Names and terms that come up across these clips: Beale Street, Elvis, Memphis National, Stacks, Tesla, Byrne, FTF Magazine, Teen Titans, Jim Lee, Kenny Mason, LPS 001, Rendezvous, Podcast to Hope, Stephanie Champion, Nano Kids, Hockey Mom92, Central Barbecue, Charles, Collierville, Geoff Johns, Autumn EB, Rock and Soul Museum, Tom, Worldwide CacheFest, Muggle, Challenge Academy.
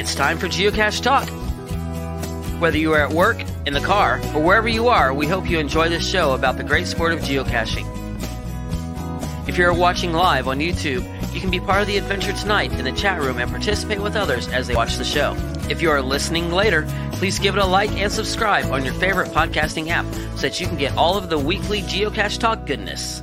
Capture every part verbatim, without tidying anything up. It's time for Geocache Talk. Whether you are at work, in the car, or wherever you are, we hope you enjoy this show about the great sport of geocaching. If you are watching live on YouTube, you can be part of the adventure tonight in the chat room and participate with others as they watch the show. If you are listening later, please give it a like and subscribe on your favorite podcasting app so that you can get all of the weekly Geocache Talk goodness.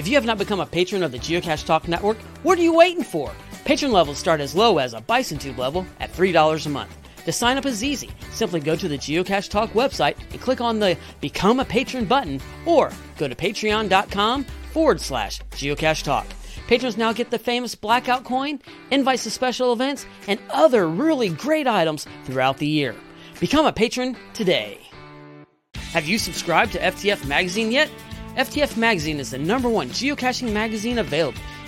If you have not become a patron of the Geocache Talk Network, what are you waiting for? Patron levels start as low as a bison tube level at three dollars a month. To sign up is easy. Simply go to the Geocache Talk website and click on the Become a Patron button, or go to patreon.com forward slash Geocache Talk. Patrons now get the famous blackout coin, invites to special events, and other really great items throughout the year. Become a patron today. Have you subscribed to F T F Magazine yet? F T F Magazine is the number one geocaching magazine available.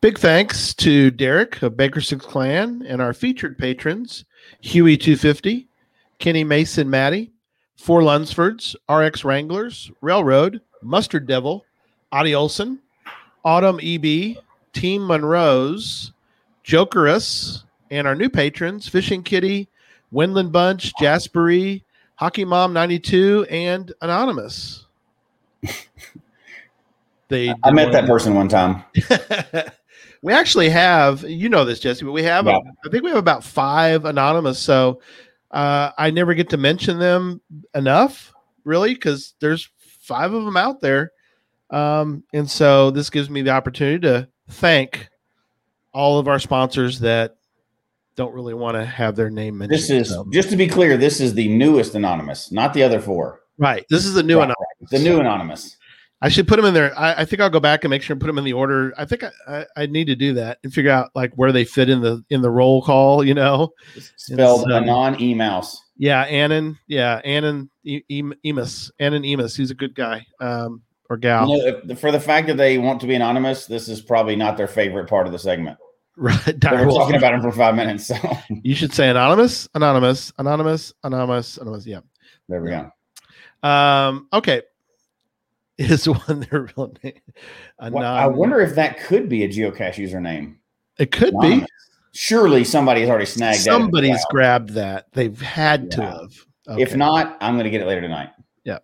Big thanks to Derek of Bakersfield Clan and our featured patrons, Huey two fifty, Kenny Mason, Maddie, Four Lunsfords, R X Wranglers, Railroad, Mustard Devil, Oddie Olsen, Autumn E B, Team Monroe's, Jokerus, and our new patrons, Fishing Kitty, Windland Bunch, Jaspery, Hockey Mom ninety-two, and Anonymous. They I met that person one time. We actually have, you know this, Jesse, but we have, yeah. I think we have about five anonymous. So uh, I never get to mention them enough, really, because there's five of them out there. Um, and so this gives me the opportunity to thank all of our sponsors that don't really want to have their name mentioned. This is, so. Just to be clear, this is the newest anonymous, not the other four. Right. This is the new yeah, anonymous. Right. The new so. anonymous. I should put them in there. I, I think I'll go back and make sure and put them in the order. I think I, I, I need to do that and figure out like where they fit in the in the roll call. You know, spelled so, Anon E-Mouse. Yeah, Anon. Yeah, Anon e- e- Emus. Anon Emus. He's a good guy um, or gal. You know, for the fact that they want to be anonymous, this is probably not their favorite part of the segment. Right. We're Wolf. talking about him for five minutes. So you should say anonymous, anonymous, anonymous, anonymous, anonymous. Yeah. There we go. Um, okay. Is one their real name? Well, I wonder if that could be a geocache username. It could anonymous. be. Surely somebody has already snagged that. Somebody's grabbed that. They've had yeah. to have. Okay. If not, I'm going to get it later tonight. Yeah.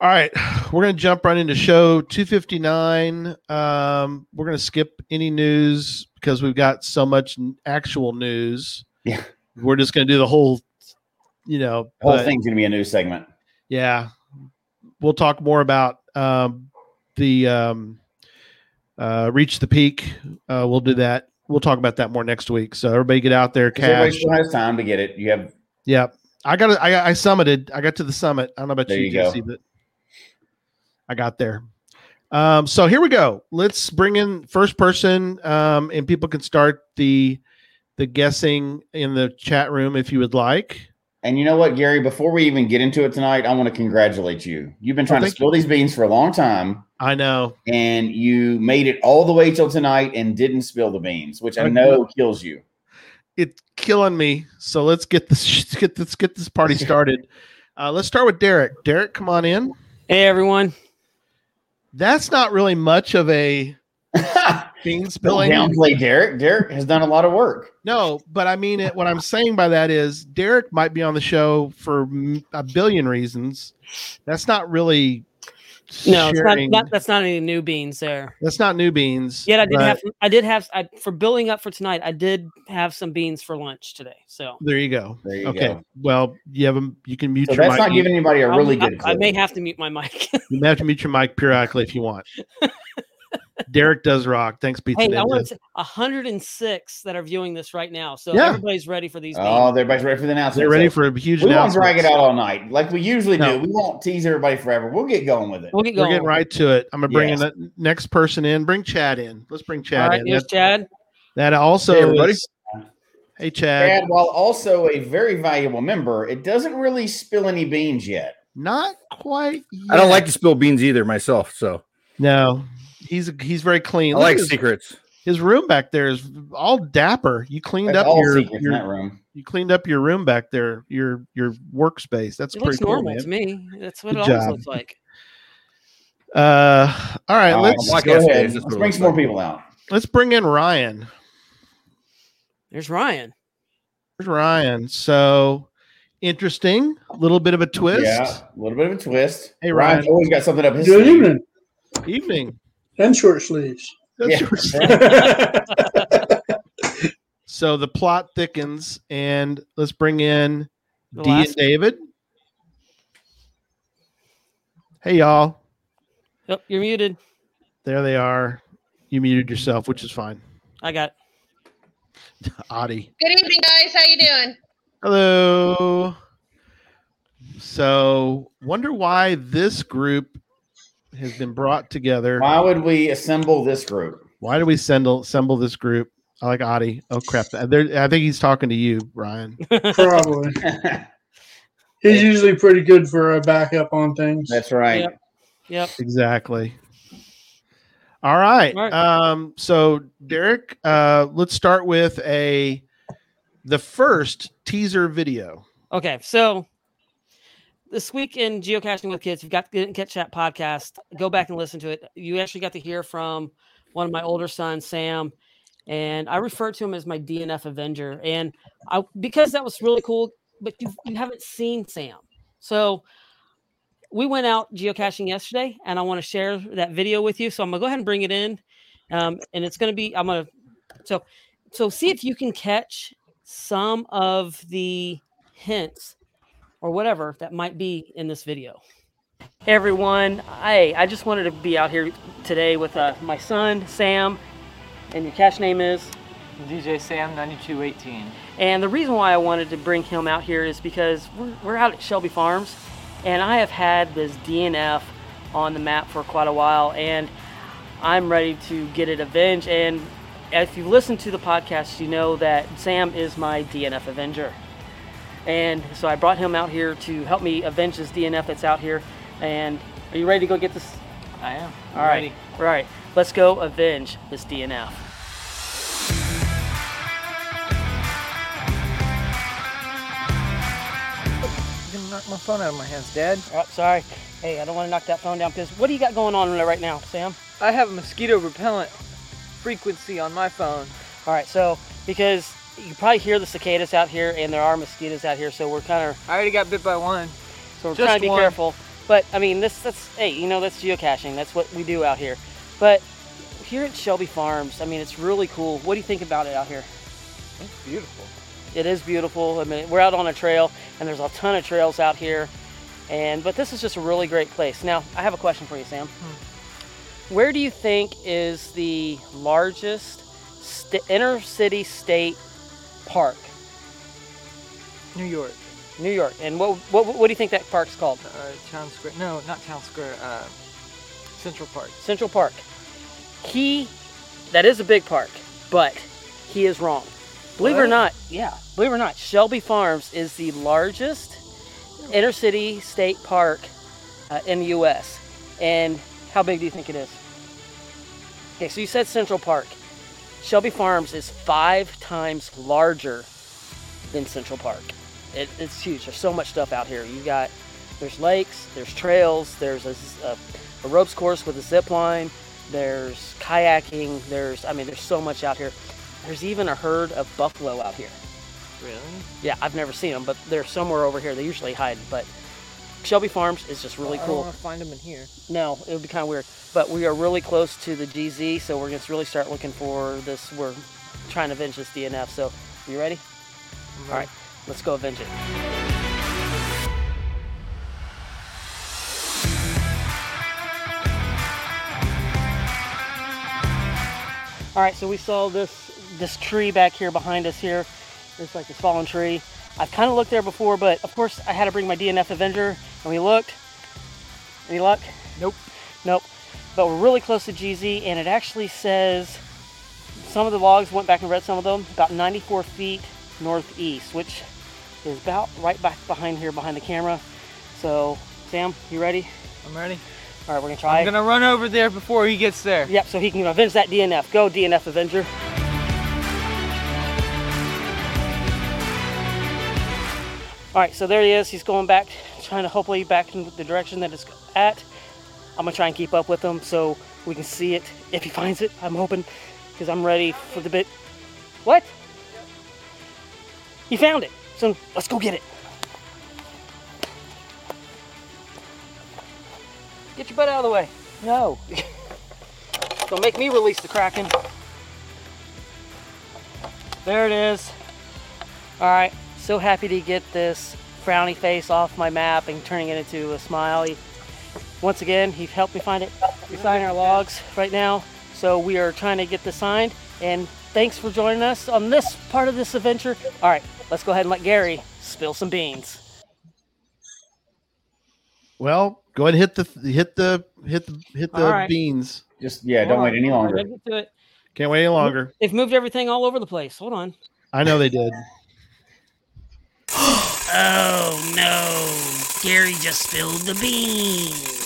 All right. We're going to jump right into show two fifty-nine. Um, we're going to skip any news because we've got so much actual news. Yeah. We're just going to do the whole, you know. The whole but, thing's going to be a news segment. Yeah. We'll talk more about um, the um, uh, Reach the Peak. Uh, we'll do that. We'll talk about that more next week. So everybody get out there. Cash. Everybody still has time to get it. You have. Yeah, I got. I, I summited. I got to the summit. I don't know about there you, Jesse, but I got there. Um, so here we go. Let's bring in first person, um, and people can start the the guessing in the chat room if you would like. And you know what, Gary, before we even get into it tonight, I want to congratulate you. You've been trying oh, to spill you. these beans for a long time. I know. And you made it all the way till tonight and didn't spill the beans, which I know kills you. It's killing me. So let's get this let's get this get this party started. uh, let's start with Derek. Derek, come on in. Hey everyone. That's not really much of a bean spilling. Don't downplay Derek. Derek has done a lot of work. No, but I mean it. What I'm saying by that is Derek might be on the show for a billion reasons. That's not really. No, it's not, not, that's not any new beans there. That's not new beans. Yet I did have. I did have I, for building up for tonight. I did have some beans for lunch today. So there you go. There you okay. Go. Well, you have a. You can mute. So your that's mic. Not giving anybody a really I, good. I, I may have to mute my mic. You may have to mute your mic periodically if you want. Derek does rock. Thanks, Pizza. Hey, I want to one hundred six that are viewing this right now. So yeah. everybody's ready for these. Games. Oh, everybody's ready for the announcement. They're ready for a huge we announcement. We won't drag it out all night like we usually no. do. We won't tease everybody forever. We'll get going with it. We'll get going. We're getting right to it. I'm going to bring yes. in the next person in. Bring Chad in. Let's bring Chad all right, in. Here's that, Chad. That also hey, is Hey, Chad. Chad, while also a very valuable member, it doesn't really spill any beans yet. Not quite yet. I don't like to spill beans either myself, so. No, he's he's very clean. I Look like his, secrets. His room back there is all dapper. You cleaned That's up your, your that room. You cleaned up your room back there, your your workspace. That's it pretty looks cool, normal man. To me. That's what Good it always job. Looks like. Uh, all right, all let's, right. Go let's, ahead. let's bring some more people out. Let's bring in Ryan. There's Ryan. There's Ryan. So interesting. A little bit of a twist. Yeah, a little bit of a twist. Hey, Ryan. Ryan's always got something up his Good sleeve. Evening. Evening. And short sleeves. Yeah. Short sleeves. So the plot thickens, and let's bring in the D and David. Hey, y'all. Oh, you're muted. There they are. You muted yourself, which is fine. I got it. Oddie. Good evening, guys. How you doing? Hello. So, wonder why this group has been brought together. Why would we assemble this group? Why do we assemble assemble this group? I like Oddie. Oh crap! There, I think he's talking to you, Ryan. Probably. He's usually pretty good for a backup on things. That's right. Yep. Yep. Exactly. All right. All right. Um, so, Derek, uh, let's start with a the first teaser video. Okay. So, this week in Geocaching with Kids, you've got the Didn't Catch Chat podcast. Go back and listen to it. You actually got to hear from one of my older sons, Sam, and I refer to him as my D N F Avenger. And I because that was really cool, but you you haven't seen Sam. So, we went out geocaching yesterday, and I want to share that video with you. So I'm going to go ahead and bring it in. Um, and it's going to be, I'm going to, so, so see if you can catch some of the hints or whatever that might be in this video. Hey everyone. Hey, I, I just wanted to be out here today with uh, my son, Sam, and your cache name is? D J Sam ninety-two eighteen. And the reason why I wanted to bring him out here is because we're, we're out at Shelby Farms. And I have had this D N F on the map for quite a while, and I'm ready to get it avenged. And if you listen to the podcast, you know that Sam is my D N F Avenger. And so I brought him out here to help me avenge this D N F that's out here. And are you ready to go get this? I am. I'm All right. Ready. All right. Let's go avenge this D N F. Knock my phone out of my hands, Dad. Oh, sorry. Hey, I don't want to knock that phone down because what do you got going on right now, Sam? I have a mosquito repellent frequency on my phone. All right, so because you probably hear the cicadas out here and there are mosquitoes out here, so we're kind of... I already got bit by one. So we're Just trying to be one. careful. But, I mean, this that's, hey, you know, that's geocaching. That's what we do out here. But here at Shelby Farms, I mean, it's really cool. What do you think about it out here? It's beautiful. It is beautiful. I mean, we're out on a trail, and there's a ton of trails out here. And but this is just a really great place. Now, I have a question for you, Sam. Hmm. Where do you think is the largest st- inner city state park? New York. New York. And what what, what do you think that park's called? Uh, Town Square. No, not Town Square. Uh, Central Park. Central Park. He, that is a big park, but he is wrong. Believe what? it or not, yeah, believe it or not, Shelby Farms is the largest inner city state park uh, in the U S And how big do you think it is? Okay, so you said Central Park. Shelby Farms is five times larger than Central Park. It, it's huge. There's so much stuff out here. You got, there's lakes, there's trails, there's a, a, a ropes course with a zip line, there's kayaking, there's, I mean, there's so much out here. There's even a herd of buffalo out here. Really? Yeah, I've never seen them, but they're somewhere over here. They usually hide, but Shelby Farms is just really well, cool. I don't want to find them in here. No, it would be kind of weird, but we are really close to the G Z, so we're going to really start looking for this. We're trying to avenge this D N F, so you ready? I'm ready. All right, let's go avenge it. All right, so we saw this this tree back here behind us here. It's like this fallen tree. I've kind of looked there before, but of course I had to bring my D N F Avenger, and we looked. Any luck? Nope. Nope. But we're really close to G Z, and it actually says some of the logs went back and read some of them, about ninety-four feet northeast, which is about right back behind here, behind the camera. So, Sam, you ready? I'm ready. All right, we're gonna try. I'm gonna run over there before he gets there. Yep, so he can avenge that D N F. Go, D N F Avenger. All right, so there he is. He's going back, trying to hopefully back in the direction that it's at. I'm gonna try and keep up with him so we can see it if he finds it. I'm hoping, because I'm ready for the bit. What? You found it. So let's go get it. Get your butt out of the way. No. Don't make me release the Kraken. There it is. All right. So happy to get this frowny face off my map and turning it into a smiley. Once again, he helped me find it. We're signing our logs right now. So we are trying to get this signed. And thanks for joining us on this part of this adventure. All right, let's go ahead and let Gary spill some beans. Well, go ahead and hit the hit the hit the hit the right. beans. Just yeah, don't wait any longer. Right, get to it. Can't wait any longer. They've moved everything all over the place. Hold on. I know they did. Oh no, Gary just spilled the beans.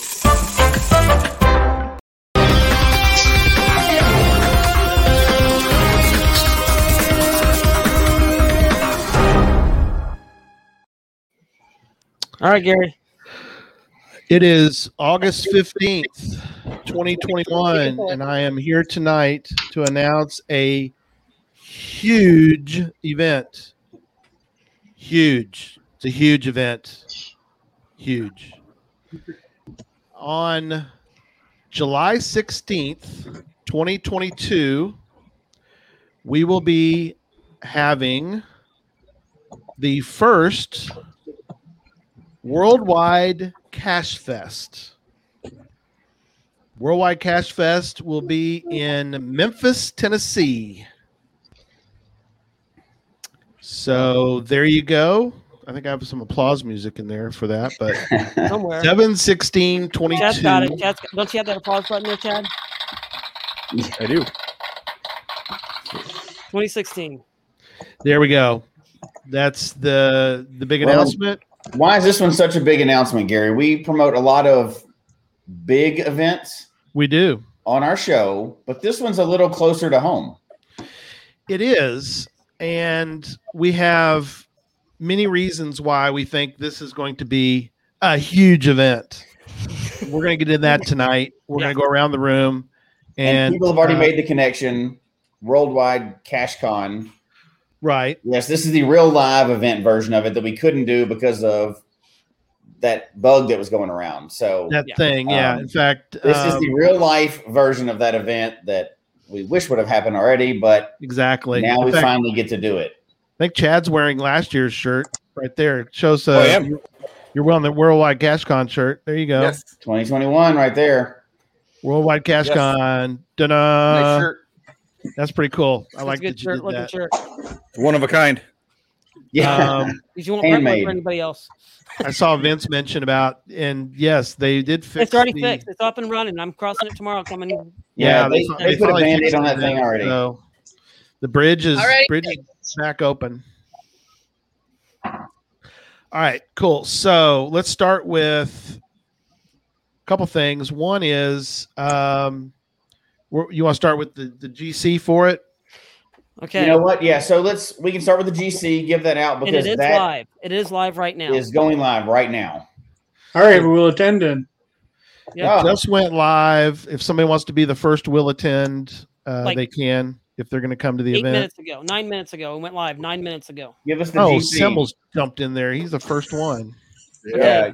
All right, Gary. It is August fifteenth, twenty twenty-one, and I am here tonight to announce a huge event. Huge. It's a huge event. Huge. On July sixteenth, twenty twenty-two, we will be having the first Worldwide CacheFest. Worldwide CacheFest will be in Memphis, Tennessee. So there you go. I think I have some applause music in there for that, but somewhere. seven sixteen twenty-two. Chad's got it. Chad's got, don't you have that applause button there, Chad? I do. twenty sixteen. There we go. That's the the big well, announcement. Why is this one such a big announcement, Gary? We promote a lot of big events. We do. On our show, but this one's a little closer to home. It is. And we have many reasons why we think this is going to be a huge event. We're going to get into that tonight. We're yeah. going to go around the room. And, and people have already uh, made the connection. Worldwide CacheCon. Right. Yes, this is the real live event version of it that we couldn't do because of that bug that was going around. So that thing, um, yeah. In fact, this um, is the real life version of that event that we wish would have happened already, but exactly now in we fact, finally get to do it. I think Chad's wearing last year's shirt right there. It shows uh, oh, yeah. you're, you're wearing the Worldwide CacheCon shirt. There you go. Yes. twenty twenty-one right there. Worldwide CacheCon. Yes. Da-da. Nice shirt. That's pretty cool. I That's like a good that shirt. Look at shirt. One of a kind. Yeah. Um, did you want one for anybody else? I saw Vince mention about, and yes, they did fix it. It's already the, fixed. It's up and running. I'm crossing it tomorrow. Coming. Yeah, yeah they, they, they, they put a Band-Aid on that thing already. So the bridge is, bridge is back open. All right, cool. So let's start with a couple things. One is... Um, You want to start with the, the G C for it? Okay. You know what? Yeah. So let's we can start with the G C. Give that out because and it is that live. It is live right now. Is going live right now. All right, we will attend then. Yeah. It just went live. If somebody wants to be the first, will attend. Uh, like they can if they're going to come to the eight event. Eight minutes ago. Nine minutes ago. We went live. Nine minutes ago. Give us the oh, G C. Oh, Semmel's jumped in there. He's the first one. Yeah. Okay.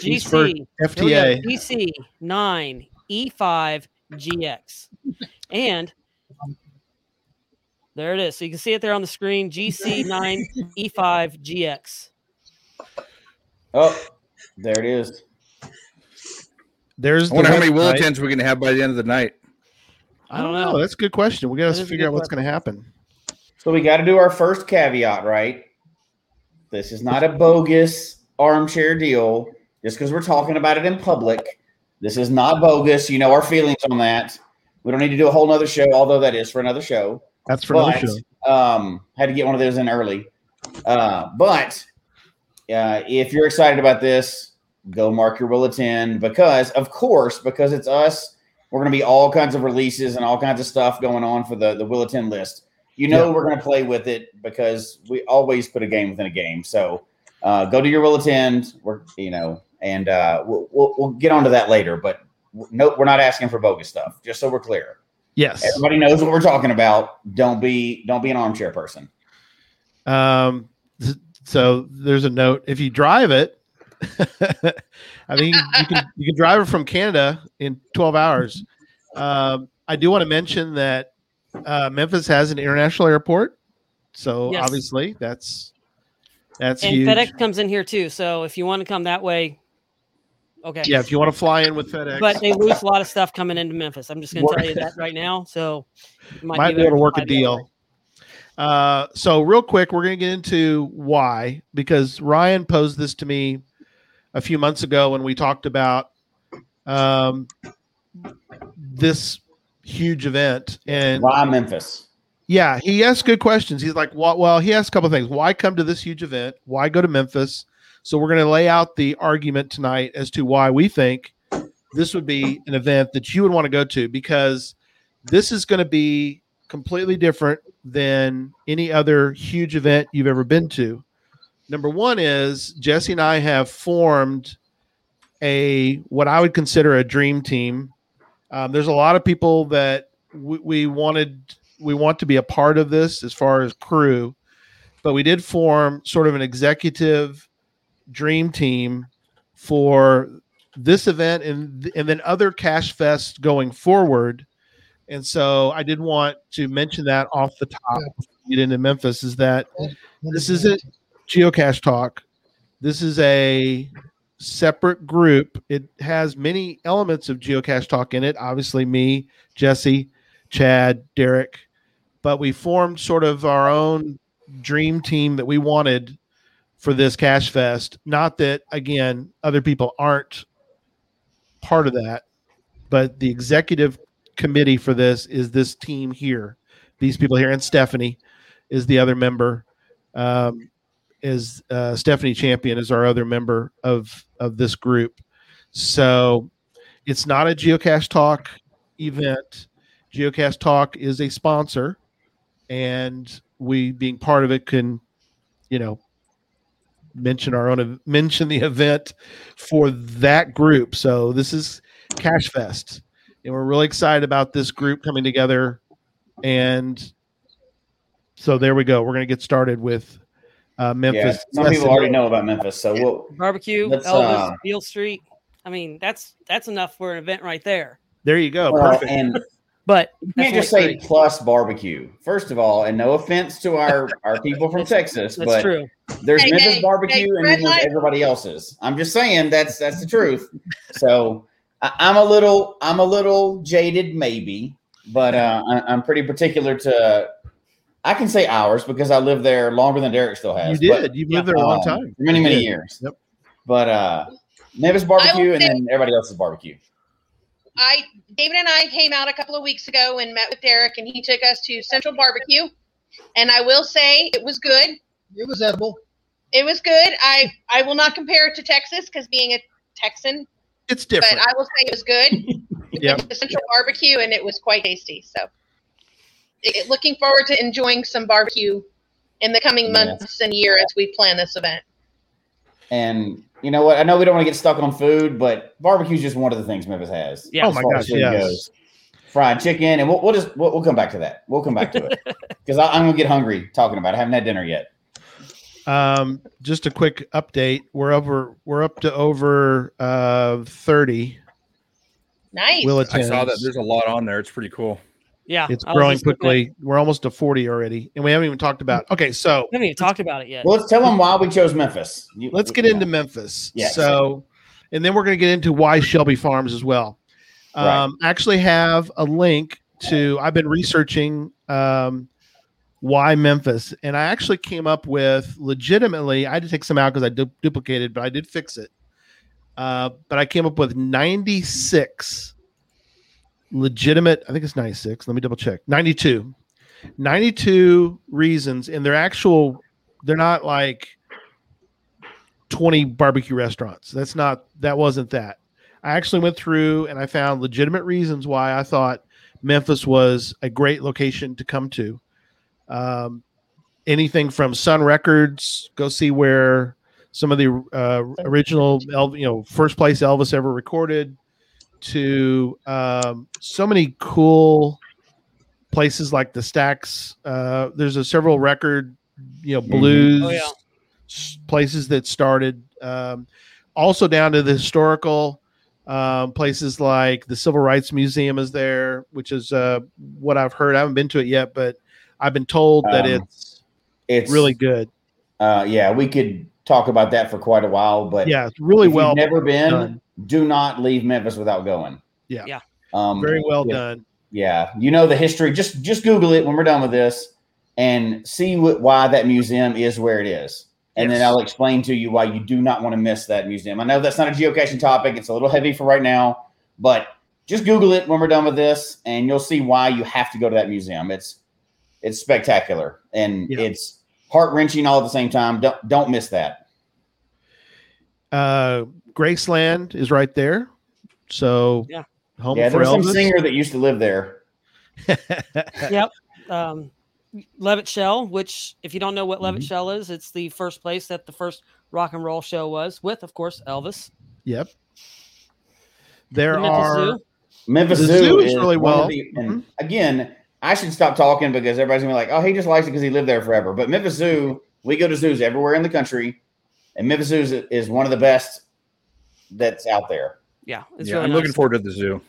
G C. F T A. G C nine E five. G X. And there it is. So you can see it there on the screen. G C nine E five G X. Oh, there it is. There's I wonder the how many will attends we're going to have by the end of the night. I don't know. That's a good question. We got to figure out what's going to happen. So we got to do our first caveat, right? This is not a bogus armchair deal. Just because we're talking about it in public. This is not bogus. You know our feelings on that. We don't need to do a whole nother show, although that is for another show. That's for but, another show. Um, had to get one of those in early. Uh, but uh, if you're excited about this, go mark your will attend because, of course, because it's us, we're going to be all kinds of releases and all kinds of stuff going on for the, the will attend list. You know yeah. We're going to play with it because we always put a game within a game. So uh, go to your will attend, we're, you know, and uh, we'll, we'll, we'll get onto that later. But no, we're not asking for bogus stuff, just so we're clear. Yes. Everybody knows what we're talking about. Don't be don't be an armchair person. Um so there's a note. If you drive it, I mean you can you can drive it from Canada in twelve hours. Um I do want to mention that uh Memphis has an international airport. So yes. Obviously that's that's and huge. FedEx comes in here too. So if you want to come that way, okay. Yeah, if you want to fly in with FedEx. But they lose a lot of stuff coming into Memphis. I'm just going to tell you that right now. So you might, might be able to work a deal. Uh, so real quick, we're going to get into why, because Ryan posed this to me a few months ago when we talked about um, this huge event. And why Memphis? Yeah, he asked good questions. He's like, well, well he asked a couple of things. Why come to this huge event? Why go to Memphis? So we're going to lay out the argument tonight as to why we think this would be an event that you would want to go to, because this is going to be completely different than any other huge event you've ever been to. Number one is Jesse and I have formed a what I would consider a dream team. Um, there's a lot of people that we, we wanted, we want to be a part of this as far as crew, but we did form sort of an executive dream team for this event and and then other Cache Fest going forward. And so I did want to mention that off the top before we get into Memphis, is that this isn't Geocache Talk. This is a separate group. It has many elements of Geocache Talk in it. Obviously me, Jesse, Chad, Derek, but we formed sort of our own dream team that we wanted for this Cache Fest. Not that, again, other people aren't part of that, but the executive committee for this is this team here. These people here, and Stephanie is the other member. Um, is uh, Stephanie Champion is our other member of, of this group. So it's not a Geocache Talk event. Geocache Talk is a sponsor, and we being part of it can, you know, mention our own mention the event for that group. So this is Cache Fest, and we're really excited about this group coming together. And so there we go. We're going to get started with uh, Memphis. Yeah, some people already know about Memphis, so we'll barbecue, Elvis, uh, Beale Street. I mean, that's that's enough for an event right there. There you go. Well, perfect. And but you can't just say great. Plus barbecue. First of all, and no offense to our, our people from Texas, that's but true. There's hey, Memphis hey, barbecue hey, and then there's everybody else's. I'm just saying that's that's the truth. So I, I'm a little I'm a little jaded maybe, but uh, I, I'm pretty particular to. I can say ours because I lived there longer than Derek still has. You did. But, you lived there um, a long time, for many many years. Yep. But uh, Memphis barbecue and then everybody else's barbecue. I David and I came out a couple of weeks ago and met with Derek, and he took us to Central Barbecue, and I will say it was good. It was edible. It was good. I, I will not compare it to Texas because being a Texan, it's different. But I will say it was good. Yeah. We went to Central Barbecue, and it was quite tasty. So, it, looking forward to enjoying some barbecue in the coming yeah. months and year as we plan this event. And you know what? I know we don't want to get stuck on food, but barbecue is just one of the things Memphis has. Yeah. Oh my gosh, yes. Goes. Fried chicken, and we'll, we'll just we'll, we'll come back to that. We'll come back to it because I'm gonna get hungry talking about it. I haven't had dinner yet. Um, just a quick update. We're over. We're up to over uh, thirty. Nice. Will attend. I saw that. There's a lot on there. It's pretty cool. Yeah, it's growing quickly. We're almost to forty already, and we haven't even talked about. Okay, so we haven't even talked about it yet. Well, let's tell them why we chose Memphis. You, let's get yeah. into Memphis. Yes. So, and then we're going to get into why Shelby Farms as well. Um, right. Actually, have a link to. I've been researching um, why Memphis, and I actually came up with legitimately. I had to take some out because I du- duplicated, but I did fix it. Uh, but I came up with ninety-six. Legitimate, I think it's ninety-six. Let me double check. ninety-two. ninety-two reasons, and they're actual they're not like twenty barbecue restaurants. That's not, that wasn't that. I actually went through and I found legitimate reasons why I thought Memphis was a great location to come to. Um, anything from Sun Records, go see where some of the uh, original, Elvis, you know, first place Elvis ever recorded, to um, so many cool places like the Stacks. Uh, there's a several record, you know, blues oh, yeah. places that started. Um, also down to the historical um, places like the Civil Rights Museum is there, which is uh, what I've heard. I haven't been to it yet, but I've been told that um, it's it's really good. Uh, yeah, we could talk about that for quite a while, but yeah, it's really well. You've never been. Done. Do not leave Memphis without going. Yeah, yeah, um, very well yeah. done. Yeah, you know the history. Just just Google it when we're done with this, and see what, why that museum is where it is, and yes. then I'll explain to you why you do not want to miss that museum. I know that's not a geocaching topic; it's a little heavy for right now, but just Google it when we're done with this, and you'll see why you have to go to that museum. It's it's spectacular, and yeah. it's heart-wrenching all at the same time. Don't don't miss that. Uh, Graceland is right there, so yeah. Home yeah, for there was Elvis. Some singer that used to live there. Yep, um, Leavitt Shell. Which, if you don't know what Leavitt mm-hmm. Shell is, it's the first place that the first rock and roll show was with, of course, Elvis. Yep. There the are Memphis Zoo, Memphis the Zoo, Zoo is really well. The, and mm-hmm. again, I should stop talking because everybody's gonna be like, "Oh, he just likes it because he lived there forever." But Memphis Zoo, we go to zoos everywhere in the country, and Memphis Zoo is, is one of the best that's out there. Yeah, it's yeah really I'm nice. Looking forward to the zoo.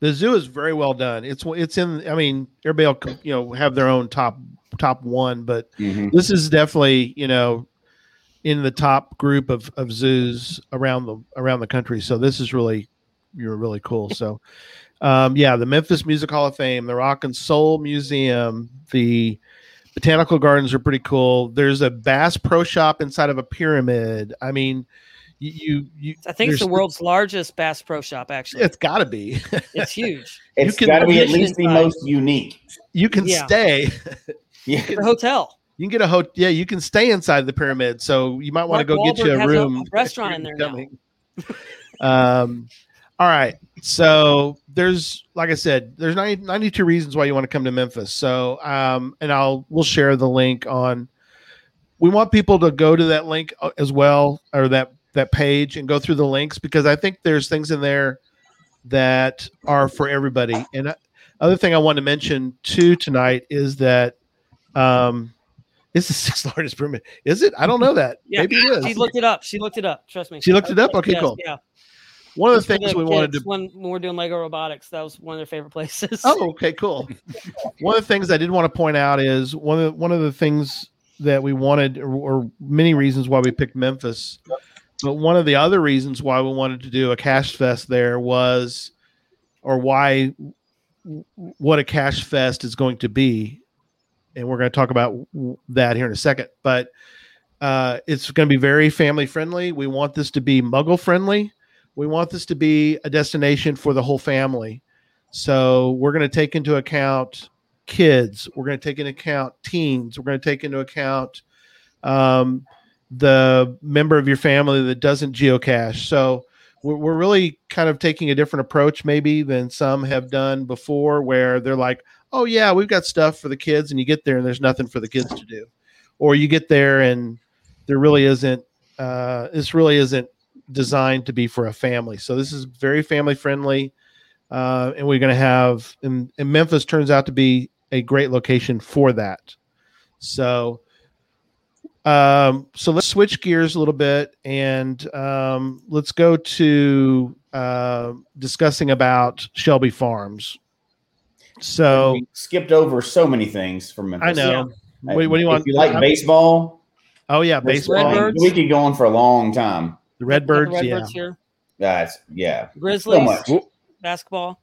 The zoo is very well done. It's it's in. I mean, everybody will, you know, have their own top top one, but mm-hmm. this is definitely, you know, in the top group of, of zoos around the around the country. So this is really you're really cool. So, um, yeah, the Memphis Music Hall of Fame, the Rock and Soul Museum, the botanical gardens are pretty cool. There's a Bass Pro Shop inside of a pyramid. I mean. You, you, I think it's the world's largest Bass Pro Shop, actually. It's got to be. It's huge. It's got to be at least the most unique. You can yeah. stay. Yeah. The hotel. You can get a hotel. Yeah, you can stay inside the pyramid. So you might want to go get you a room. A restaurant in there now. um, all right. So there's, like I said, there's ninety, ninety-two reasons why you want to come to Memphis. So, um, and I'll we'll share the link on. We want people to go to that link as well, or that. that page and go through the links, because I think there's things in there that are for everybody. And other thing I want to mention too tonight is that um, it's the sixth largest pyramid. Is it? I don't know that. Yeah. Maybe it is. She looked it up. She looked it up. Trust me. She looked it up. Okay, yes, cool. Yeah. One of the just things the we kids, wanted to when, when we're doing Lego robotics, that was one of their favorite places. Oh, okay, cool. One of the things I did want to point out is one of the, one of the things that we wanted, or, or many reasons why we picked Memphis. But one of the other reasons why we wanted to do a Cache Fest there was, or why, what a Cache Fest is going to be. And we're going to talk about that here in a second. But uh, it's going to be very family friendly. We want this to be muggle friendly. We want this to be a destination for the whole family. So we're going to take into account kids. We're going to take into account teens. We're going to take into account um the member of your family that doesn't geocache. So we're, we're really kind of taking a different approach maybe than some have done before, where they're like, oh yeah, we've got stuff for the kids, and you get there and there's nothing for the kids to do, or you get there and there really isn't, uh, this really isn't designed to be for a family. So this is very family friendly. Uh, and we're going to have, and, and Memphis turns out to be a great location for that. So, Um, so let's switch gears a little bit, and um, let's go to uh, discussing about Shelby Farms. So we skipped over so many things from Memphis. I know. Yeah. What, what do you want? If you like I'm, baseball? Oh yeah, baseball. We could go on for a long time. The Redbirds, the Redbirds yeah. That's yeah. Grizzlies, so basketball.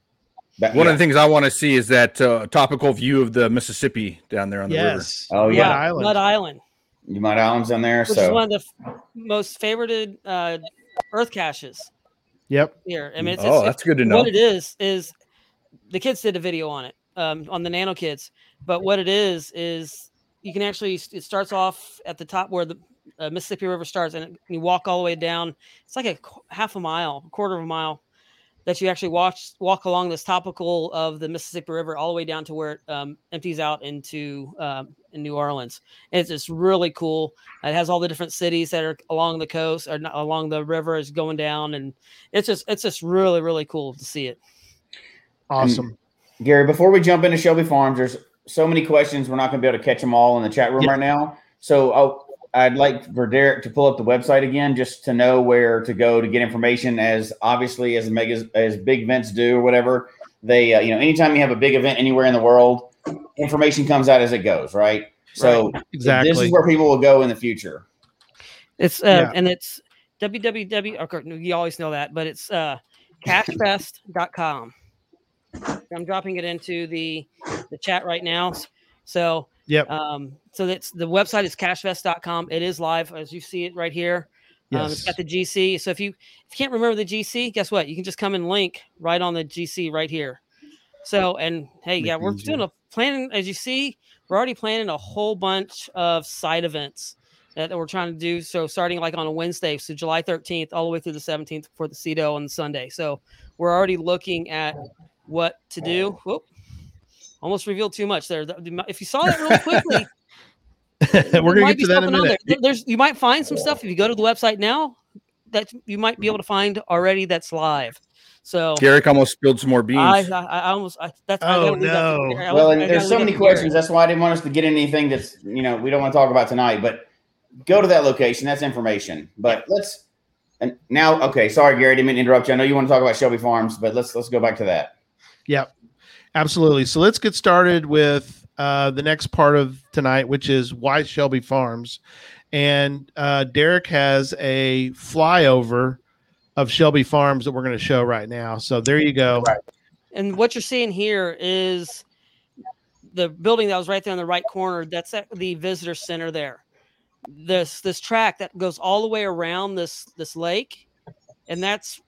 That, One yeah. of the things I want to see is that uh, topical view of the Mississippi down there on the yes. river. Oh yeah, Mud Island. Mud Island. You might Island's on there, which so is one of the f- most favorited uh, earth caches. Yep. Here, I mean, it's, oh, it's, that's it's, good to know. What it is is the kids did a video on it um, on the Nano Kids, but what it is is you can actually, it starts off at the top where the uh, Mississippi River starts, and it, you walk all the way down. It's like a half a mile, a quarter of a mile that you actually walk, walk along this topical of the Mississippi River all the way down to where it um, empties out into um, in New Orleans. And it's just really cool. It has all the different cities that are along the coast or not, along the river is going down. And it's just, it's just really, really cool to see it. Awesome. Um, Gary, before we jump into Shelby Farms, there's so many questions. We're not going to be able to catch them all in the chat room yeah. right now. So I'll, I'd like for Derek to pull up the website again, just to know where to go to get information. As obviously as mega, as big events do, or whatever they, uh, you know, anytime you have a big event anywhere in the world, information comes out as it goes, right? right. So exactly, this is where people will go in the future. It's uh, yeah. and it's www. Okay, you always know that, but it's uh, cache fest dot com. I'm dropping it into the the chat right now. So. Yep. Um, so that's the website is cache fest dot com. It is live as you see it right here. Yes. Um, it's got the G C. So if you if you can't remember the G C, guess what? You can just come and link right on the G C right here. So and hey, yeah, we're doing a planning as you see, we're already planning a whole bunch of side events that we're trying to do. So starting like on a Wednesday, so July thirteenth all the way through the seventeenth for the C E D O on Sunday. So we're already looking at what to do. Whoop. Almost revealed too much there. If you saw that real quickly, we're going to get to that in a minute. There. There's, you might find some stuff if you go to the website now that you might be able to find already that's live. So Derek almost spilled some more beans. I, I, I almost. I, that's. Oh I no! That well, and there's so many questions. That's why I didn't want us to get anything that's you know we don't want to talk about tonight. But go to that location. That's information. But let's and now. Okay, sorry, Gary, didn't mean to interrupt you. I know you want to talk about Shelby Farms, but let's let's go back to that. Yeah. Absolutely. So let's get started with uh, the next part of tonight, which is why Shelby Farms. And uh, Derek has a flyover of Shelby Farms that we're going to show right now. So there you go. And what you're seeing here is the building that was right there in the right corner. That's at the visitor center there. This this track that goes all the way around this this lake. And that's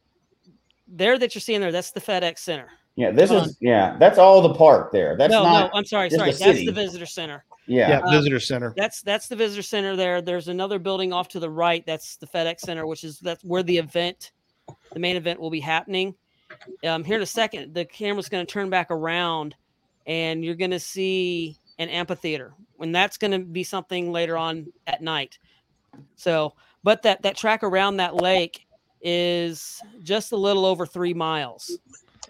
there that you're seeing there. That's the FedEx Center. Yeah, this is yeah. That's all the park there. That's no, not, no. I'm sorry, sorry. The that's city. The visitor center. Yeah, yeah um, visitor center. That's that's the visitor center there. There's another building off to the right. That's the FedEx Center, which is that's where the event, the main event, will be happening. Um, here in a second, the camera's going to turn back around, and you're going to see an amphitheater, and that's going to be something later on at night. So, but that that track around that lake is just a little over three miles.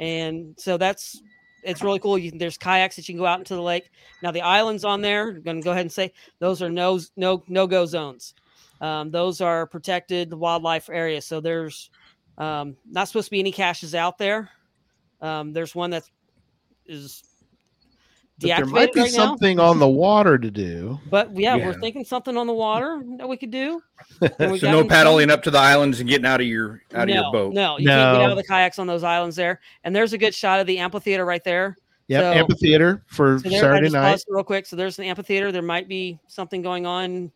And so that's, it's really cool. You can, there's kayaks that you can go out into the lake. Now the islands on there, I'm going to go ahead and say, those are no, no, no go zones. Um, those are protected wildlife areas. So there's um, not supposed to be any caches out there. Um, there's one that is deactivated there might be right something now. On the water to do. But yeah, yeah, we're thinking something on the water that we could do. And we so no paddling some... up to the islands and getting out of your out no, of your boat. No, you no. can't get out of the kayaks on those islands there. And there's a good shot of the amphitheater right there. Yeah, so, amphitheater for so there, Saturday night. Real quick, so there's an amphitheater. There might be something going on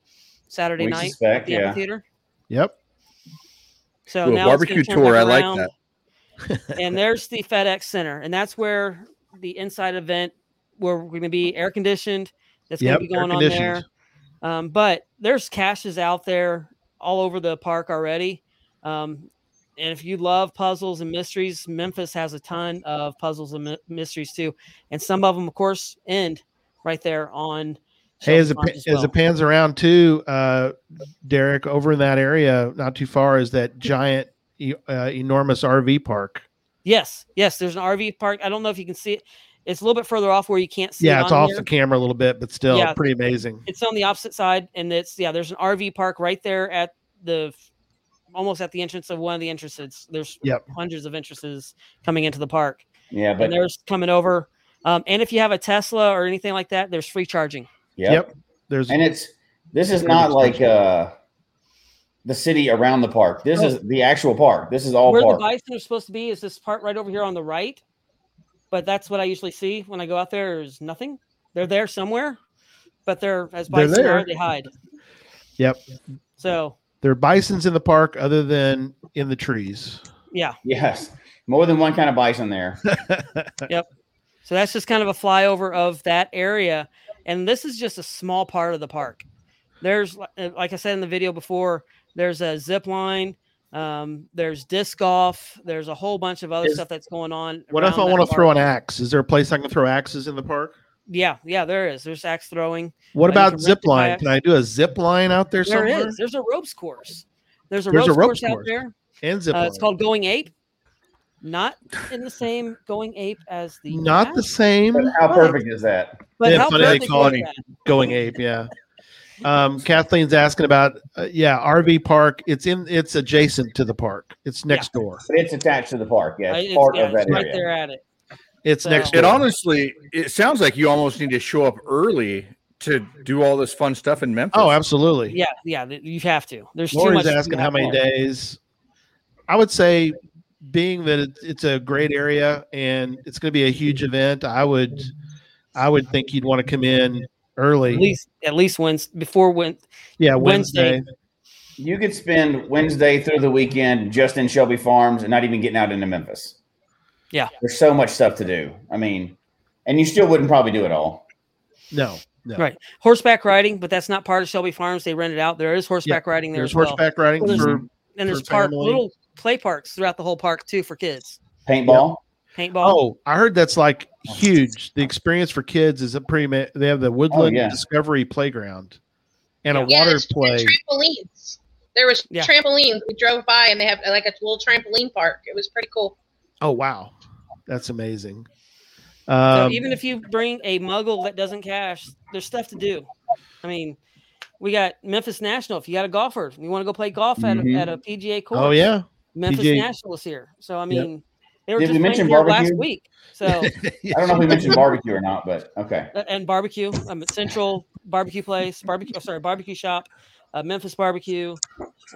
Saturday we night suspect, at the yeah. amphitheater. Yep. So now a barbecue tour. I like that. And there's the FedEx Center, and that's where the inside event. Where we're going to be air conditioned. That's yep, going to be going on there. Um, but there's caches out there all over the park already. Um, and if you love puzzles and mysteries, Memphis has a ton of puzzles and mi- mysteries too. And some of them, of course, end right there on. Hey, as, a, as well. the pans around too, uh, Derek, over in that area, not too far is that giant, uh, enormous R V park. Yes. Yes. There's an R V park. I don't know if you can see it. It's a little bit further off where you can't see. Yeah, it it's off here. The camera a little bit, but still yeah, pretty amazing. It's on the opposite side, and it's yeah. There's an R V park right there at the almost at the entrance of one of the entrances. There's yep. hundreds of entrances coming into the park. Yeah, but and there's coming over, um, and if you have a Tesla or anything like that, there's free charging. Yep, yep. There's and it's this is not like uh, the city around the park. This oh. is the actual park. This is all where park. The bison are supposed to be. Is this part right over here on the right? But that's what I usually see when I go out there is nothing. They're there somewhere, but they're as bison they're are, they hide. Yep. So there are bisons in the park other than in the trees. Yeah. Yes. More than one kind of bison there. Yep. So that's just kind of a flyover of that area. And this is just a small part of the park. There's, like I said in the video before, there's a zip line. Um, there's disc golf. There's a whole bunch of other is, stuff that's going on. What if I want to throw an axe? Is there a place I can throw axes in the park? Yeah, yeah, there is. There's axe throwing. What uh, about zip line? Can I do a zip line out there somewhere? There is. There's a ropes course. There's a there's ropes, a ropes course, course out there. And zip uh, line. It's called Going Ape. Not in the same Going Ape as the not axe. The same. But how perfect is that? But yeah, how funny perfect they call it Going Ape, yeah. Um, Kathleen's asking about, uh, yeah, R V park. It's in, it's adjacent to the park. It's next yeah. door. It's attached to the park. Yeah, it's, it's part yeah, of that it's area. Right there at it. It's so, next. Door. It honestly, it sounds like you almost need to show up early to do all this fun stuff in Memphis. Oh, absolutely. Yeah, yeah, you have to. There's Lori's too much asking how many fun. days. I would say, being that it, it's a great area and it's going to be a huge event, I would, I would think you'd want to come in early, at least at least Wednesday before when yeah Wednesday. Wednesday. You could spend Wednesday through the weekend just in Shelby Farms and not even getting out into Memphis. Yeah, there's so much stuff to do. I mean, and you still wouldn't probably do it all. No, no. Right, horseback riding, but that's not part of Shelby Farms. They rent it out. There is horseback yeah, riding there. There's as well. horseback riding well, there's, for, and there's park family. Little play parks throughout the whole park too for kids. Paintball. Yeah. Paintball. Oh, I heard that's like huge. The experience for kids is a pretty. Ma- they have the Woodland oh, yeah. Discovery Playground and a yeah, water there's, play. There's trampolines. There was yeah. trampolines. We drove by and they have like a little trampoline park. It was pretty cool. Oh wow, that's amazing. Um, so even if you bring a Muggle that doesn't cache, there's stuff to do. I mean, we got Memphis National. If you got a golfer, you want to go play golf mm-hmm. at, a, at a P G A course. Oh yeah, Memphis P G A. National is here. So I mean. Yep. They were Did just we mention barbecue last week? So I don't know if we mentioned barbecue or not, but okay. And barbecue, um, Central Barbecue Place, barbecue. Oh, sorry, Barbecue Shop, uh, Memphis Barbecue.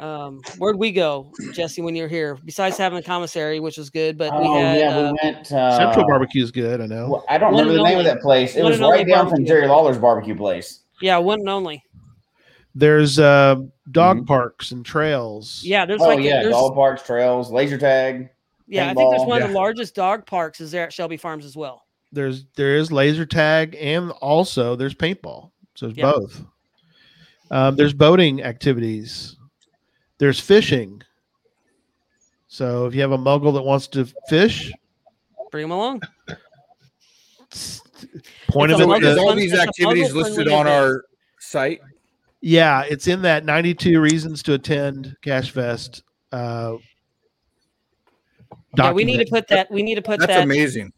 Um, where'd we go, Jesse? When you're here, besides having a commissary, which was good, but we oh, had yeah, we uh, went, uh, Central Barbecue is good. I know. Well, I don't one remember the name only, of that place. It was right down barbecue. from Jerry Lawler's barbecue place. Yeah, one and only. There's uh, dog mm-hmm. parks and trails. Yeah, there's oh, like yeah, there's, dog parks, trails, laser tag. Yeah, paintball. I think there's one yeah. of the largest dog parks is there at Shelby Farms as well. There's there is laser tag and also there's paintball. So it's yeah. both. Um, there's boating activities. There's fishing. So if you have a Muggle that wants to fish, bring them along. Point it's of it. There's all these activities listed on our site. Yeah, it's in that ninety-two reasons to attend CacheFest. Uh, Yeah, we need to put that. We need to put That's that. That's amazing.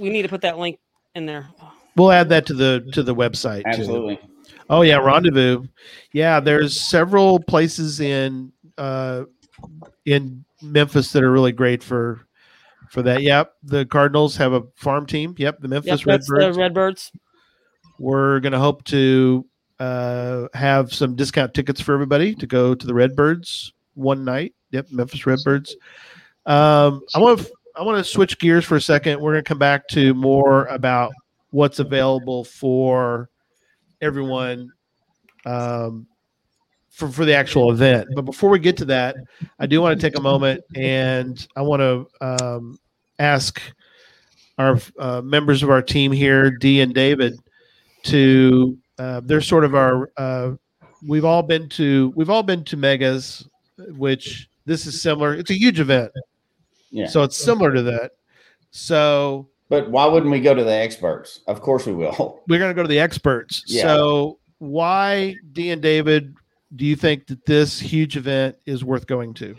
We need to put that link in there. We'll add that to the to the website. Absolutely. Too. Oh yeah, Rendezvous. Yeah, there's several places in uh, in Memphis that are really great for for that. Yep, the Cardinals have a farm team. Yep, the Memphis yep, Redbirds. That's the Redbirds. We're gonna hope to uh, have some discount tickets for everybody to go to the Redbirds one night. Yep, Memphis Redbirds. Um, I want to I want to switch gears for a second. We're going to come back to more about what's available for everyone um, for for the actual event. But before we get to that, I do want to take a moment and I want to um, ask our uh, members of our team here, Dee and David, to uh, they're sort of our uh, we've all been to we've all been to Megas, which this is similar. It's a huge event. Yeah. So it's similar to that. So, but why wouldn't we go to the experts? Of course we will. We're going to go to the experts. Yeah. So why, Dee and David, do you think that this huge event is worth going to?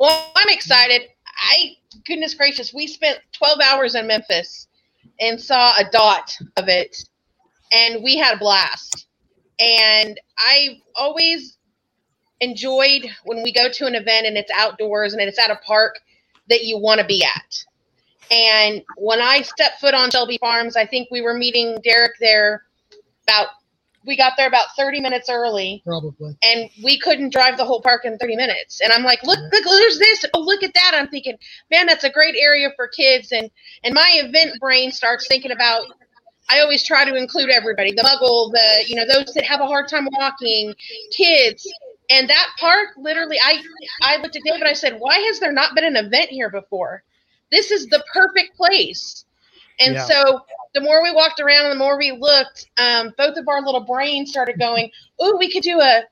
Well, I'm excited. I, goodness gracious, we spent twelve hours in Memphis and saw a dot of it. And we had a blast. And I've always enjoyed when we go to an event and it's outdoors and it's at a park that you want to be at. And when I stepped foot on Shelby Farms, I think we were meeting Derek there about, we got there about thirty minutes early. Probably. And we couldn't drive the whole park in thirty minutes. And I'm like, look, look, there's this. Oh, look at that. I'm thinking, man, that's a great area for kids. And, and my event brain starts thinking about, I always try to include everybody, the Muggle, the, you know, those that have a hard time walking, kids. And that park, literally, I I looked at David, I said, why has there not been an event here before? This is the perfect place. And yeah. so the more we walked around and the more we looked, um, both of our little brains started going, oh, we could do a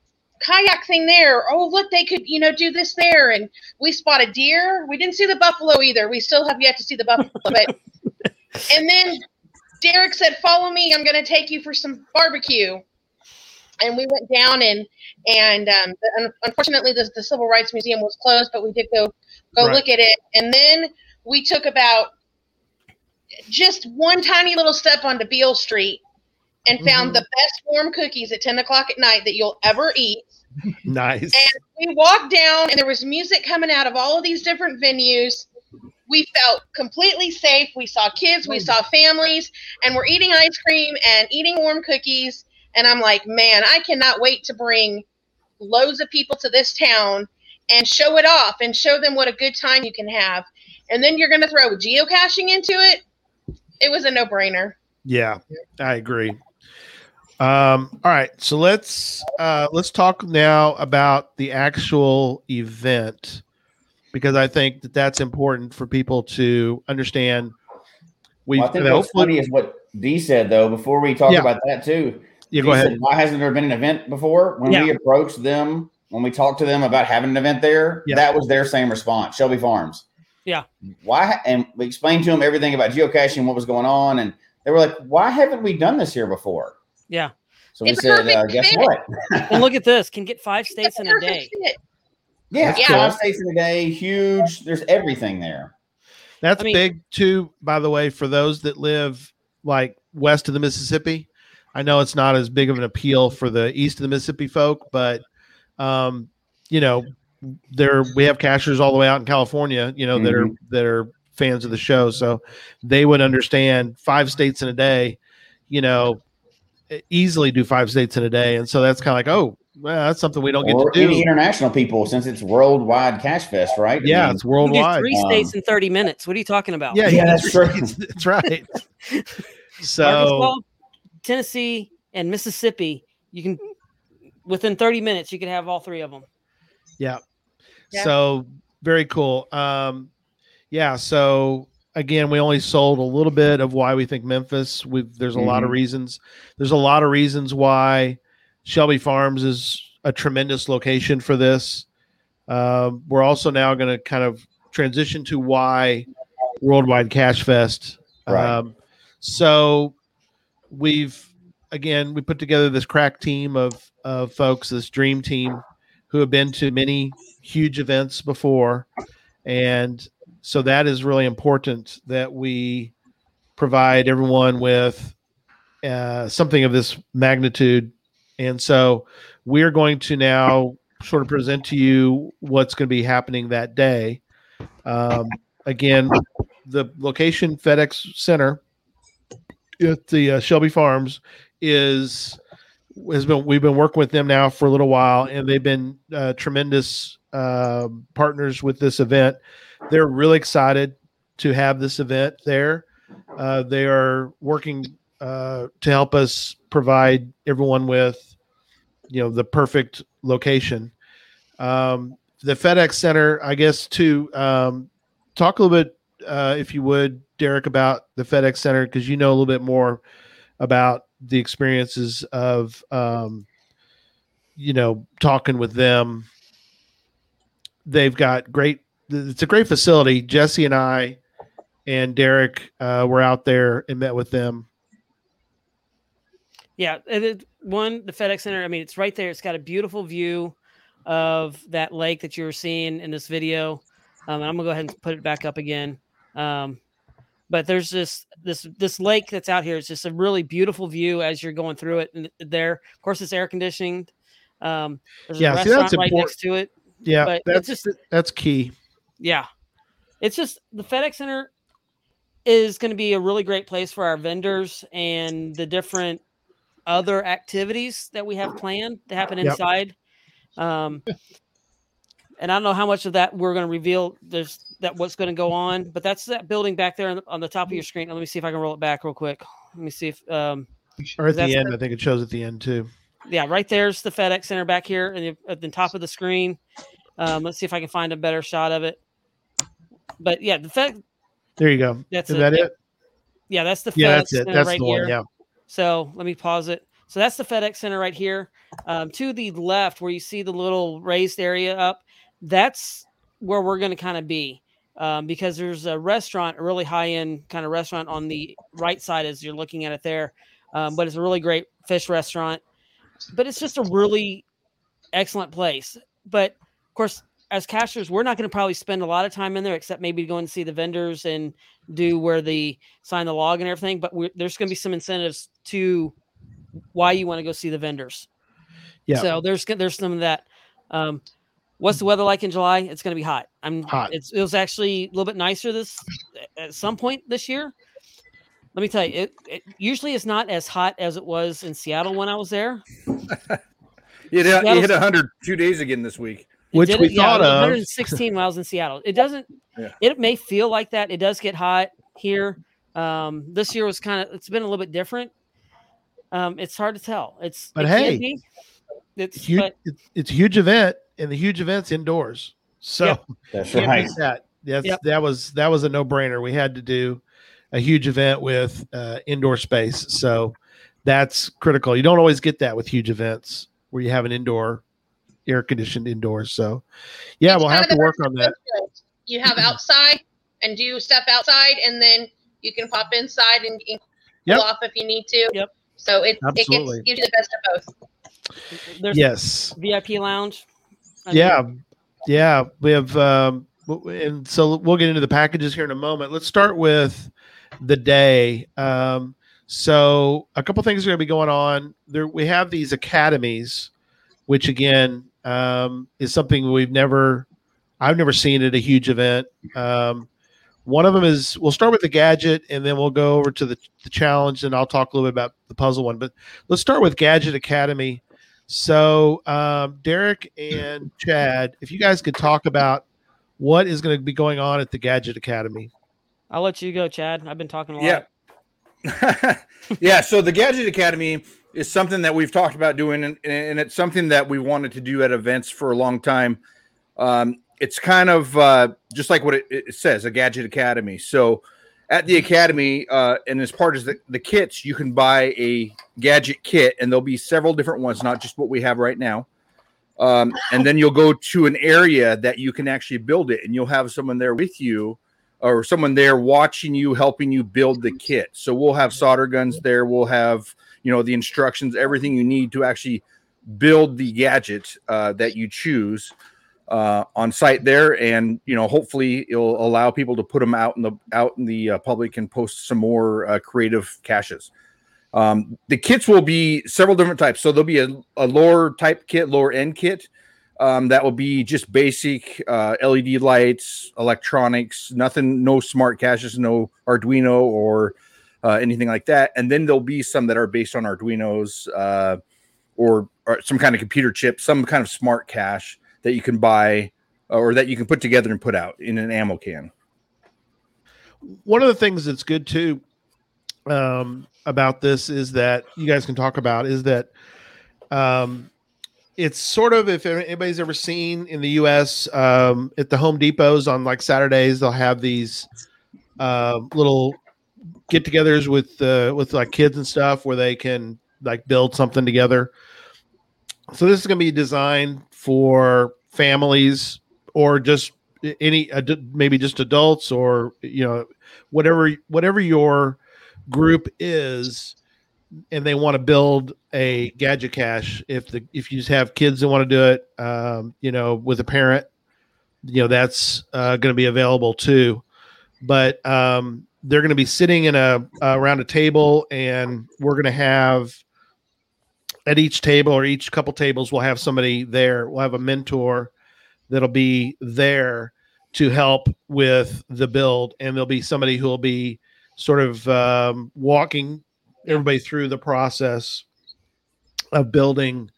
kayak thing there. Oh, look, they could, you know, do this there. And we spotted deer. We didn't see the buffalo either. We still have yet to see the buffalo. But and then Derek said, follow me. I'm going to take you for some barbecue. And we went down and, and um, the, unfortunately, the, the Civil Rights Museum was closed, but we did go, go right. look at it. And then we took about just one tiny little step onto Beale Street and found mm-hmm. the best warm cookies at ten o'clock at night that you'll ever eat. Nice. And we walked down and there was music coming out of all of these different venues. We felt completely safe. We saw kids, we saw families, and we're eating ice cream and eating warm cookies. And I'm like, man, I cannot wait to bring loads of people to this town and show it off and show them what a good time you can have. And then you're going to throw geocaching into it. It was a no-brainer. Yeah, I agree. Um, all right, so let's uh, let's talk now about the actual event, because I think that that's important for people to understand. We've well, I think what's funny is what Dee said, though, before we talk yeah. about that, too. Yeah, go ahead. Said, why hasn't there been an event before? When yeah. we approached them, when we talked to them about having an event there, yeah. that was their same response, Shelby Farms. Yeah. Why? And we explained to them everything about geocaching, what was going on, and they were like, "Why haven't we done this here before?" Yeah. So it's we said, uh, "Guess fit. What?" And look at this. Can get five states in a day. Fit. Yeah, yeah. Five states in a day. Huge. There's everything there. That's I mean, big too, by the way, for those that live like west of the Mississippi. I know it's not as big of an appeal for the east of the Mississippi folk, but um, you know. There we have cachers all the way out in California, you know, mm-hmm. that are that are fans of the show, so they would understand five states in a day, you know, easily do five states in a day, and so that's kind of like, oh, well, that's something we don't get or to do. International people, since it's Worldwide CacheFest, right? Yeah, I mean, it's worldwide. Three states um, in thirty minutes. What are you talking about? Yeah, yeah, that's true. That's right. So Arkansas, Tennessee, and Mississippi, you can within thirty minutes, you can have all three of them. Yeah. Yeah. So very cool. Um, yeah. So again, we only sold a little bit of why we think Memphis. We there's a mm-hmm. lot of reasons. There's a lot of reasons why Shelby Farms is a tremendous location for this. Um, we're also now going to kind of transition to why Worldwide CacheFest. Right. Um, so we've again we put together this crack team of of folks, this dream team, who have been to many huge events before. And so that is really important that we provide everyone with uh, something of this magnitude. And so we're going to now sort of present to you what's going to be happening that day. Um, again, the location, FedEx Center at the uh, Shelby Farms, is... Has been we've been working with them now for a little while, and they've been uh, tremendous uh, partners with this event. They're really excited to have this event there. Uh, they are working uh, to help us provide everyone with, you know, the perfect location. Um, the FedEx Center, I guess, to um, talk a little bit, uh, if you would, Derek, about the FedEx Center, because you know a little bit more about the experiences of, um, you know, talking with them. They've got great, it's a great facility. Jesse and I and Derek uh, were out there and met with them. Yeah. It, one, the FedEx Center, I mean, it's right there. It's got a beautiful view of that lake that you were seeing in this video. Um, and I'm gonna go ahead and put it back up again. Um, But there's this this this lake that's out here. It's just a really beautiful view as you're going through it. And there, of course, it's air conditioned. Um, there's yeah, a see, restaurant right next to it. Yeah, but that's it's just that's key. Yeah, it's just the FedEx Center is going to be a really great place for our vendors and the different other activities that we have planned to happen inside. Yep. Um, and I don't know how much of that we're going to reveal. There's that what's going to go on, but that's that building back there on the top of your screen. Let me see if I can roll it back real quick. Let me see if, um, or at the end, the, I think it shows at the end too. Yeah. Right. There's the FedEx Center back here and at the top of the screen. Um, let's see if I can find a better shot of it, but yeah, the fact, there you go. That's Is it. that it? Yeah, that's the yeah, FedEx that's it. Center that's right the one, here. Yeah. So let me pause it. So that's the FedEx Center right here. Um, to the left, where you see the little raised area up, that's where we're going to kind of be, um, because there's a restaurant, a really high-end kind of restaurant on the right side as you're looking at it there. Um, but it's a really great fish restaurant. But it's just a really excellent place. But, of course, as cachers, we're not going to probably spend a lot of time in there except maybe go and see the vendors and do where they sign the log and everything. But we're, there's going to be some incentives to why you want to go see the vendors. Yeah. So there's there's some of that. Um, what's the weather like in July? It's going to be hot. I'm hot. It's, it was actually a little bit nicer this at some point this year. Let me tell you, it, it usually is not as hot as it was in Seattle when I was there. You know, it hit one hundred two days again this week. It Which we it, thought yeah, of one hundred sixteen miles in Seattle. It doesn't, yeah. It may feel like that. It does get hot here. Um, this year was kind of, it's been a little bit different. Um, it's hard to tell. It's, but it hey, it's huge, but, it's, it's a huge event, and the huge event's indoors. So yep. that's right. That. That's, yep. that was, that was a no brainer. We had to do a huge event with uh, indoor space. So that's critical. You don't always get that with huge events where you have an indoor air conditioned indoors. So yeah, it's we'll have to work on that. You have outside and do stuff outside, and then you can pop inside and, and yep. cool off if you need to. Yep. So it, it gets, gives you the best of both. There's yes. V I P lounge. I yeah. Mean. Yeah. We have, um, and so we'll get into the packages here in a moment. Let's start with the day. Um, so a couple things are going to be going on there. We have these academies, which again, Um, is something we've never, I've never seen at a huge event. Um, one of them is, we'll start with the gadget, and then we'll go over to the, the challenge, and I'll talk a little bit about the puzzle one. But let's start with Gadget Academy. So um, Derek and Chad, if you guys could talk about what is going to be going on at the Gadget Academy. I'll let you go, Chad. I've been talking a lot. Yeah. yeah. So the Gadget Academy is something that we've talked about doing, and, and it's something that we wanted to do at events for a long time. Um, it's kind of uh, just like what it, it says, a Gadget Academy. So at the Academy, uh, and as part of the, the kits, you can buy a gadget kit, and there'll be several different ones, not just what we have right now. Um, and then you'll go to an area that you can actually build it, and you'll have someone there with you, or someone there watching you, helping you build the kit. So we'll have solder guns there. We'll have, you know, the instructions, everything you need to actually build the gadget uh, that you choose uh, on site there. And, you know, hopefully it'll allow people to put them out in the, out in the uh, public and post some more uh, creative caches. Um, the kits will be several different types. So there'll be a, a lower type kit, lower end kit. Um, that will be just basic uh, L E D lights, electronics, nothing, no smart caches, no Arduino or uh, anything like that. And then there'll be some that are based on Arduinos uh, or, or some kind of computer chip, some kind of smart cache that you can buy or that you can put together and put out in an ammo can. One of the things that's good, too, um, about this is that you guys can talk about is that um, – it's sort of, if anybody's ever seen in the U S um, at the Home Depots on like Saturdays, they'll have these uh, little get-togethers with uh, with like kids and stuff where they can like build something together. So this is going to be designed for families or just any, maybe just adults or you know whatever whatever your group is. And they want to build a gadget cache. If the if you just have kids that want to do it, um, you know, with a parent, you know, that's uh, going to be available too. But um, they're going to be sitting in a uh, around a table, and we're going to have at each table or each couple tables, we'll have somebody there. We'll have a mentor that'll be there to help with the build, and there'll be somebody who will be sort of um, walking everybody through the process of building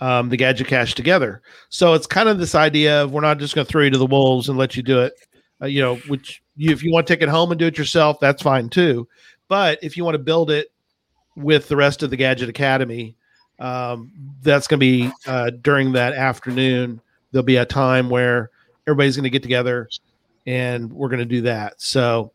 um, the gadget cache together. So it's kind of this idea of we're not just going to throw you to the wolves and let you do it. Uh, you know, which you, if you want to take it home and do it yourself, that's fine too. But if you want to build it with the rest of the Gadget Academy, um, that's going to be uh, during that afternoon. There'll be a time where everybody's going to get together, and we're going to do that. So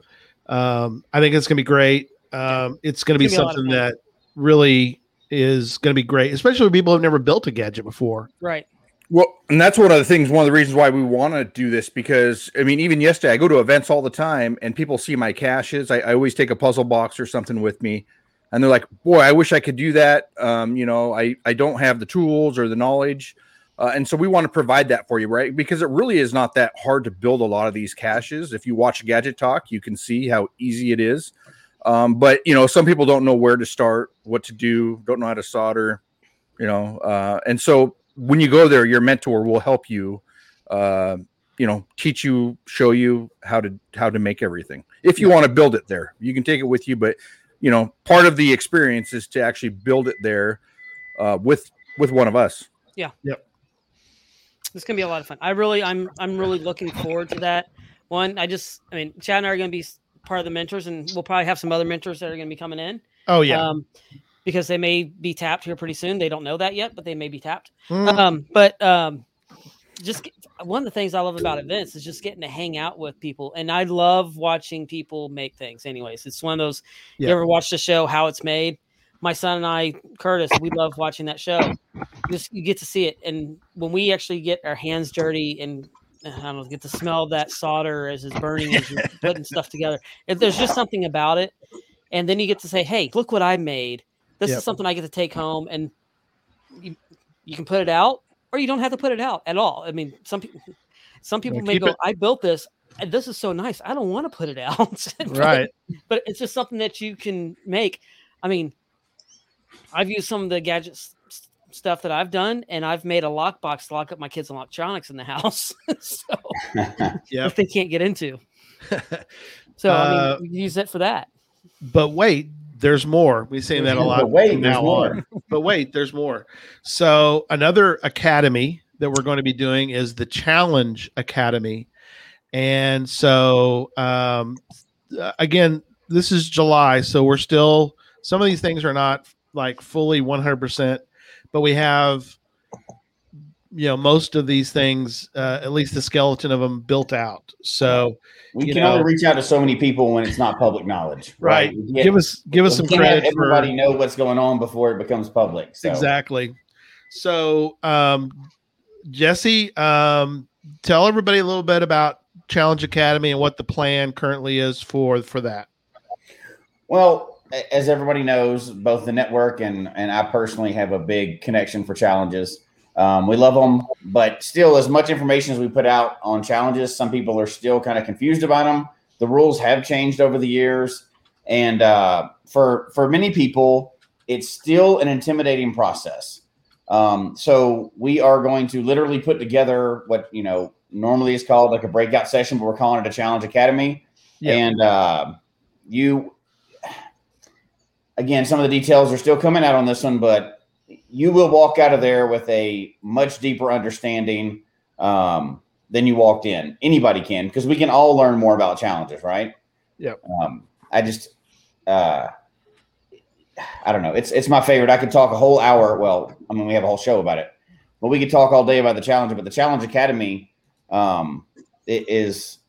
um, I think it's going to be great. Um, it's going to be something that really is going to be great, especially when people have never built a gadget before. Right. Well, and that's one of the things, one of the reasons why we want to do this, because, I mean, even yesterday, I go to events all the time and people see my caches. I, I always take a puzzle box or something with me. And they're like, boy, I wish I could do that. Um, you know, I, I don't have the tools or the knowledge. Uh, and so we want to provide that for you, right? Because it really is not that hard to build a lot of these caches. If you watch Gadget Talk, you can see how easy it is. Um, but, you know, some people don't know where to start, what to do, don't know how to solder, you know. Uh, and so when you go there, your mentor will help you, uh, you know, teach you, show you how to how to make everything. If you want to build it there, you can take it with you. But, you know, part of the experience is to actually build it there uh, with with one of us. Yeah. Yep. It's going to be a lot of fun. I really, I'm, I'm really looking forward to that one. I just, I mean, Chad and I are going to be part of the mentors, and we'll probably have some other mentors that are going to be coming in. Oh yeah. Um, because they may be tapped here pretty soon. They don't know that yet, but they may be tapped. Mm. Um, but, um, just get, one of the things I love about events is just getting to hang out with people. And I love watching people make things anyways. It's one of those, yeah. You ever watch the show, How It's Made? My son and I, Curtis, we love watching that show. Just you get to see it, and when we actually get our hands dirty and I don't know, get to smell that solder as it's burning as you're putting stuff together, if there's just something about it, and then you get to say, "Hey, look what I made! This yep. is something I get to take home, and you, you can put it out, or you don't have to put it out at all." I mean, some people, some people may go, it. "I built this. This is so nice. I don't want to put it out." but, right, but it's just something that you can make. I mean. I've used some of the gadget st- stuff that I've done, and I've made a lockbox to lock up my kids' electronics in the house. so yep. If they can't get into. So uh, I mean, we use it for that. But wait, there's more. We say that a lot. But wait, there's more. But wait, there's more. So another academy that we're going to be doing is the Challenge Academy. And so um, again, this is July, so we're still, some of these things are not like fully one hundred percent, but we have, you know, most of these things, uh, at least the skeleton of them built out. So we can know, only reach out to so many people when it's not public knowledge, right? right? Get, give us, give us some credit. Everybody for, know what's going on before it becomes public. So. Exactly. So, um, Jesse, um, tell everybody a little bit about Challenge Academy and what the plan currently is for, for that. Well, as everybody knows, both the network and, and I personally have a big connection for challenges. Um, we love them, but still as much information as we put out on challenges, some people are still kind of confused about them. The rules have changed over the years. And uh, for, for many people, it's still an intimidating process. Um, so we are going to literally put together what, you know, normally is called like a breakout session, but we're calling it a Challenge Academy. Yeah. And uh, you, Again, some of the details are still coming out on this one, but you will walk out of there with a much deeper understanding um, than you walked in. Anybody can, because we can all learn more about challenges, right? Yeah. Um, I just, uh, I don't know. It's it's my favorite. I could talk a whole hour. Well, I mean, we have a whole show about it, but we could talk all day about the challenge. But the Challenge Academy um, it is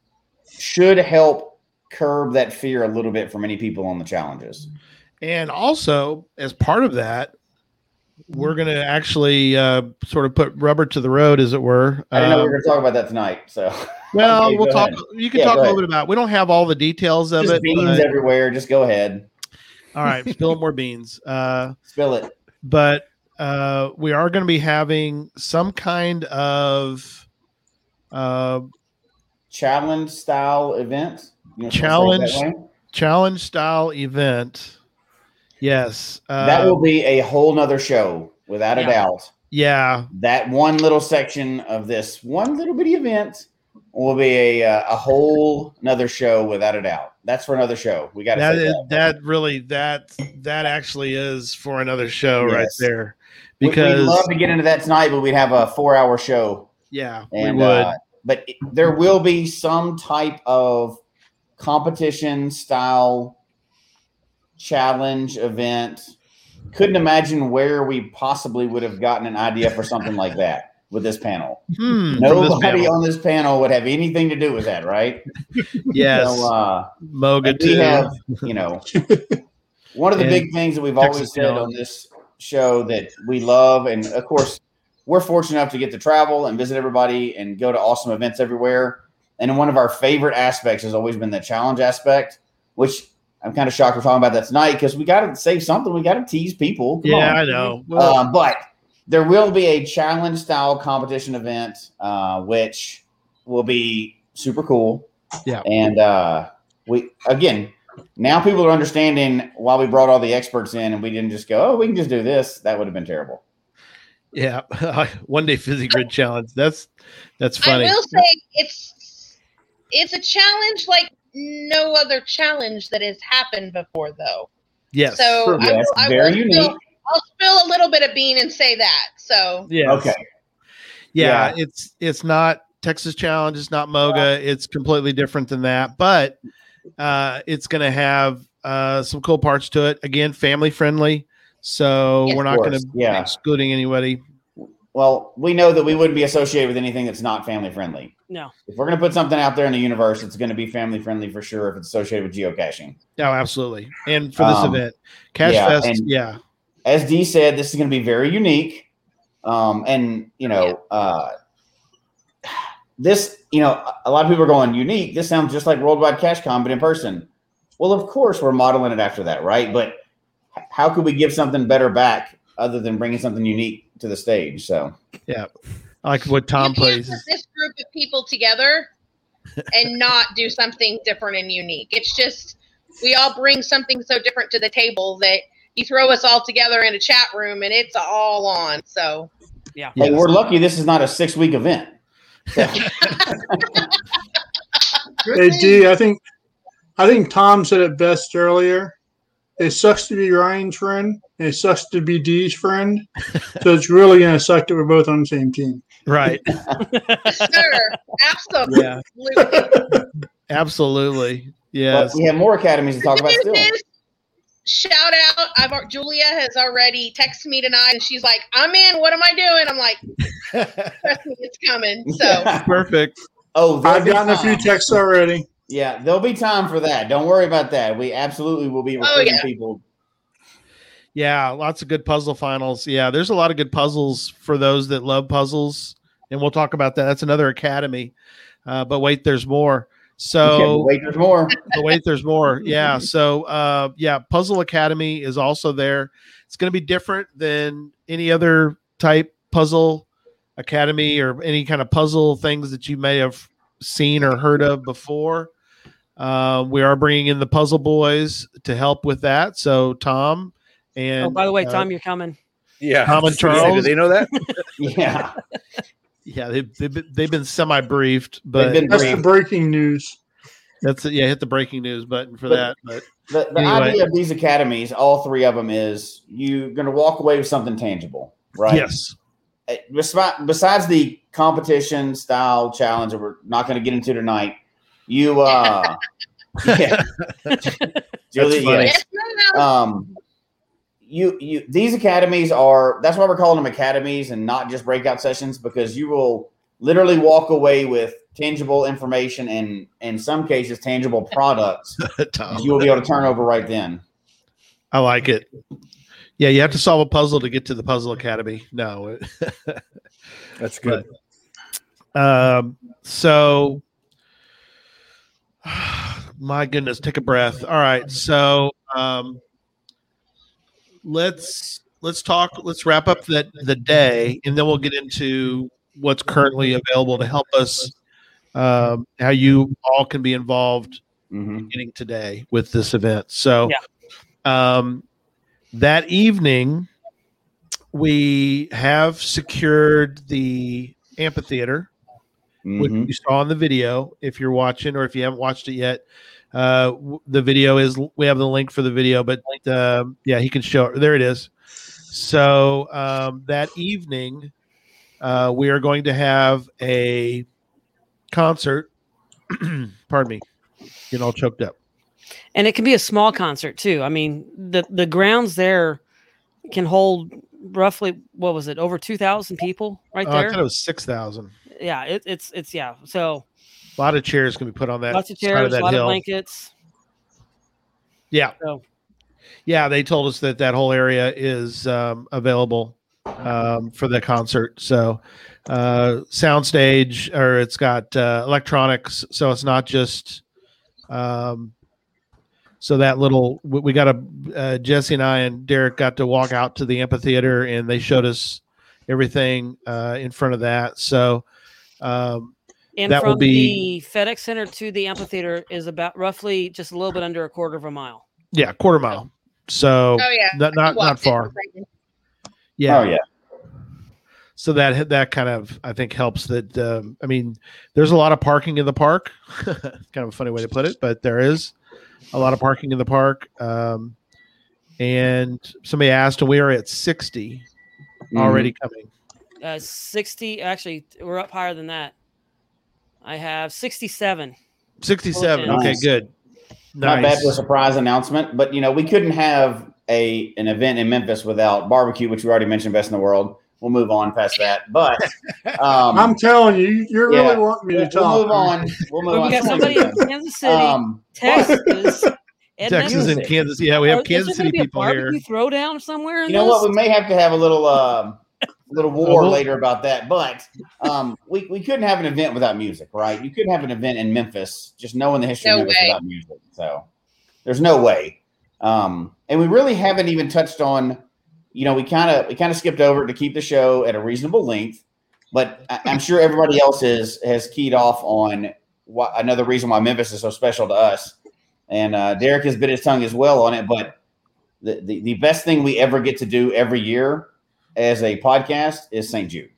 should help curb that fear a little bit for many people on the challenges. And also, as part of that, we're going to actually uh, sort of put rubber to the road, as it were. I didn't know um, we were going to talk about that tonight. So, well, okay, we'll talk. Ahead. You can yeah, talk a little bit about. We don't have all the details of just it. Beans but, everywhere. Just go ahead. All right, spill more beans. Uh, spill it. But uh, we are going to be having some kind of uh, challenge style event. You know, challenge challenge style event. Yes. Uh, that will be a whole nother show, without yeah. a doubt. Yeah. That one little section of this one little bitty event will be a uh, a whole nother show, without a doubt. That's for another show. We got that, that. that really, that, that actually is for another show yes. right there. Because we'd love to get into that tonight, but we'd have a four hour show. Yeah, and, we would. Uh, but it, there will be some type of competition style challenge event. Couldn't imagine where we possibly would have gotten an idea for something like that with this panel. Hmm, Nobody this panel. on this panel would have anything to do with that, right? Yes. So, uh, MOGA too. We have, you know, One of the and big things that we've Texas always said on this show that we love, and of course, we're fortunate enough to get to travel and visit everybody and go to awesome events everywhere. And one of our favorite aspects has always been the challenge aspect, which I'm kind of shocked we're talking about that tonight because we got to save something. We got to tease people. Come yeah, on. I know. Well, uh, but there will be a challenge-style competition event, uh, which will be super cool. Yeah. And uh, we again, now people are understanding why we brought all the experts in and we didn't just go, oh, we can just do this. That would have been terrible. Yeah. One day Fizzy Grid challenge. That's that's funny. I will say it's it's a challenge like no other challenge that has happened before, though. Yes. So yes, I will, I very will unique. Spill, I'll spill a little bit of bean and say that. So yeah. Okay. Yeah, yeah. It's it's not Texas Challenge. It's not MOGA. Right. It's completely different than that. But uh, it's going to have uh, some cool parts to it. Again, family friendly. So yes, we're not going to be yeah. excluding anybody. Well, we know that we wouldn't be associated with anything that's not family friendly. No. If we're going to put something out there in the universe, it's going to be family friendly for sure if it's associated with geocaching. No, absolutely. And for this um, event, Cache yeah, Fest, yeah. As Dee said, this is going to be very unique. Um, and, you know, yeah. uh, this, you know, a lot of people are going, unique. This sounds just like Worldwide CacheCon, but in person. Well, of course, we're modeling it after that, right? But how could we give something better back other than bringing something unique to the stage? So, yeah, I like what Tom you plays. Put this group of people together and not do something different and unique. It's just we all bring something so different to the table that you throw us all together in a chat room and it's all on. So, yeah, hey, we're lucky this is not a six week event. So. Hey, Dee, I think I think Tom said it best earlier. It sucks to be Ryan's friend, and it sucks to be Dee's friend. So it's really going to suck that we're both on the same team. Right. Sure. Absolutely. Yeah. Absolutely. Yes. But we have more academies to talk about still. Shout out. I've Julia has already texted me tonight, and she's like, I'm in. What am I doing? I'm like, trust me, it's coming. So yeah. Perfect. Oh, I've gotten a few texts already. Yeah, there'll be time for that. Don't worry about that. We absolutely will be recruiting oh, yeah. people. Yeah, lots of good puzzle finals. Yeah, there's a lot of good puzzles for those that love puzzles, and we'll talk about that. That's another academy. Uh, but wait, there's more. So wait, there's more. But wait, there's more. Yeah. So uh, yeah, Puzzle Academy is also there. It's going to be different than any other type puzzle academy or any kind of puzzle things that you may have seen or heard of before. Uh, we are bringing in the Puzzle Boys to help with that. So Tom and oh, by the way, uh, Tom, you're coming. Yeah, Tom and Charles. Do they know that? yeah, yeah. They they've, they've been semi briefed, but been that's briefed. The breaking news. That's yeah. Hit the breaking news button for but, that. But the, the anyway. idea of these academies, all three of them, is you're going to walk away with something tangible, right? Yes. Besides the competition style challenge that we're not going to get into tonight, you uh, yeah, Julie, yes. um, you you these academies are that's why we're calling them academies and not just breakout sessions, because you will literally walk away with tangible information and in some cases tangible products that you will be able to turn over right then. I like it. Yeah, you have to solve a puzzle to get to the Puzzle Academy. No, that's good. But, um, so, my goodness, take a breath. All right, so um, let's let's talk. Let's wrap up that the day, and then we'll get into what's currently available to help us. Um, how you all can be involved mm-hmm. in getting today with this event. So, yeah. um. That evening, we have secured the amphitheater, mm-hmm. which you saw in the video. If you're watching, or if you haven't watched it yet, uh, the video is. We have the link for the video, but uh, yeah, he can show it. There it is. So um, that evening, uh, we are going to have a concert. Pardon me, getting all choked up. And it can be a small concert too. I mean, the, the grounds there can hold roughly, what was it? Over two thousand people right there. Uh, I thought it was six thousand. Yeah. It, it's, it's, yeah. So a lot of chairs can be put on that. Lots of chairs, side of that a lot hill. Of blankets. Yeah. So. yeah, they told us that that whole area is um, available um, for the concert. So uh, soundstage, or it's got uh, electronics. So it's not just. Um, so that little we, we got a uh, Jesse and I and Derek got to walk out to the amphitheater, and they showed us everything uh, in front of that. So. Um, And that from be, the FedEx Center to the amphitheater is about roughly just a little bit under a quarter of a mile. Yeah, quarter mile. So oh, yeah. not not, not far. Right yeah. Oh, yeah. So that that kind of, I think, helps that. Um, I mean, there's a lot of parking in the park. Kind of a funny way to put it, but there is a lot of parking in the park. Um, and somebody asked, and we are at sixty mm. already coming. Uh, sixty. Actually, we're up higher than that. I have sixty-seven. sixty-seven. Okay, nice. Good. Nice. Not bad for a surprise announcement, but you know we couldn't have a an event in Memphis without barbecue, which we already mentioned, best in the world. We'll move on past that, but um, I'm telling you, you're yeah, really wanting me to we'll talk. We'll move on. We'll move on. We got somebody in Kansas City, um, Texas, Texas, and Kansas. Yeah, we have oh, Kansas City people a here. Throwdown somewhere. In you know this? What? We may have to have a little. Uh, little war uh-huh. later about that, but um we, we couldn't have an event without music, right? You couldn't have an event in Memphis, just knowing the history no of Memphis way. Without music. So there's no way. Um and we really haven't even touched on, you know, we kind of we kind of skipped over it to keep the show at a reasonable length, but I, I'm sure everybody else is has keyed off on why, another reason why Memphis is so special to us. And uh Derek has bit his tongue as well on it, but the the, the best thing we ever get to do every year as a podcast is Saint Jude.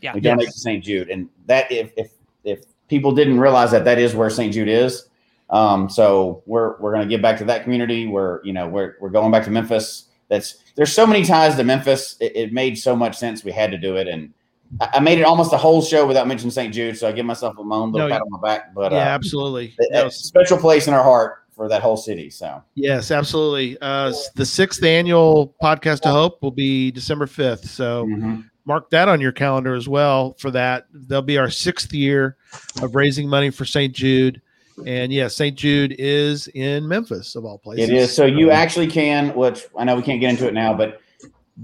Yeah, we donate yes. to Saint Jude, and that if if if people didn't realize that that is where Saint Jude is, um, so we're we're going to give back to that community. We're you know we're we're going back to Memphis. That's there's so many ties to Memphis. It, it made so much sense we had to do it, and I, I made it almost a whole show without mentioning Saint Jude. So I give myself my own little no, pat on my back. But yeah, uh, absolutely, a, a no. special place in our heart for that whole city. So yes, absolutely. Uh, the sixth annual Podcast to Hope will be December fifth. So mm-hmm. mark that on your calendar as well for that. That'll be our sixth year of raising money for Saint Jude. And yeah, Saint Jude is in Memphis of all places. It is. So you actually can, which I know we can't get into it now, but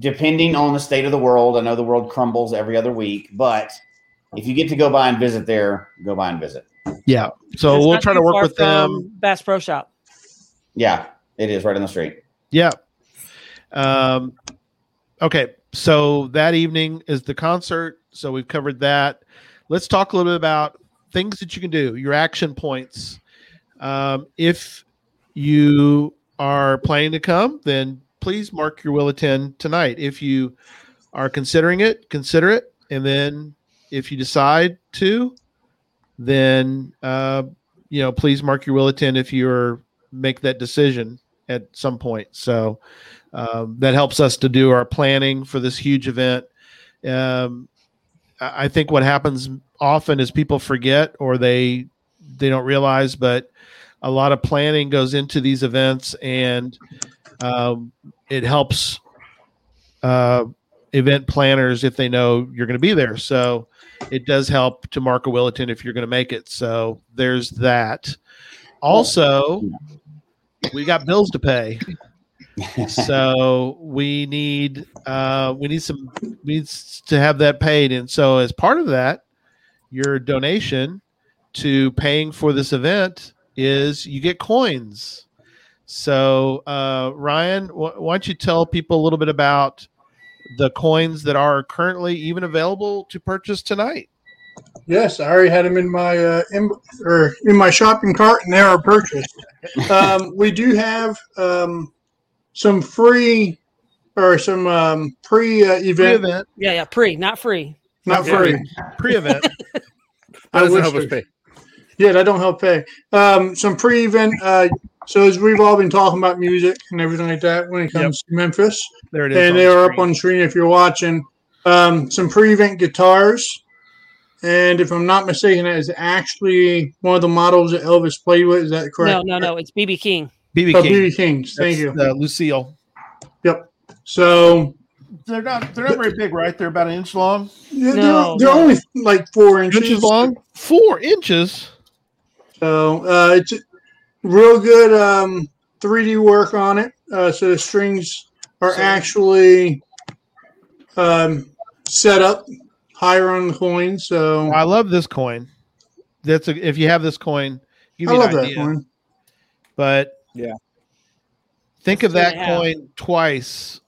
depending on the state of the world, I know the world crumbles every other week, but if you get to go by and visit there, go by and visit. Yeah, so it's we'll try to work with them. Bass Pro Shop. Yeah, it is right on the street. Yeah. Um, okay, so that evening is the concert. So we've covered that. Let's talk a little bit about things that you can do, your action points. Um, if you are planning to come, then please mark your will attend tonight. If you are considering it, consider it. And then if you decide to, then, uh, you know, please mark your will attend if you're make that decision at some point. So um, that helps us to do our planning for this huge event. Um, I think what happens often is people forget or they they don't realize, but a lot of planning goes into these events, and um, it helps uh, event planners if they know you're going to be there. So it does help to mark a will attend if you're going to make it. So there's that. Also, we got bills to pay, so we need uh, we need some we need to have that paid. And so, as part of that, your donation to paying for this event is you get coins. So, uh, Ryan, wh- why don't you tell people a little bit about the coins that are currently even available to purchase tonight? Yes, I already had them in my uh, in, or in my shopping cart, and they are purchased. Um, we do have um, some free or some um, pre-event. Pre-event. Yeah, yeah, pre, not free, not yeah. free, pre-event. That doesn't help us pay. Yeah, that don't help pay. Um, some pre-event. Uh, so as we've all been talking about music and everything like that, when it comes yep. to Memphis, there it is, and they are up on screen if you're watching. Um, some pre-event guitars. And if I'm not mistaken, that is actually one of the models that Elvis played with. Is that correct? No, no, no. It's B B King. B B oh, King. B B Kings. Thank That's, you. Uh, Lucille. Yep. So they're not they're not very big, right? They're about an inch long. Yeah, no, they're, they're no. only like four inches. inches long. Four inches. So uh, it's real good um, three D work on it. Uh, so the strings are so, actually um, set up higher on the coin. So I love this coin. That's a, if you have this coin, give me I love an idea. That coin. But yeah, think That's of that coin have. twice.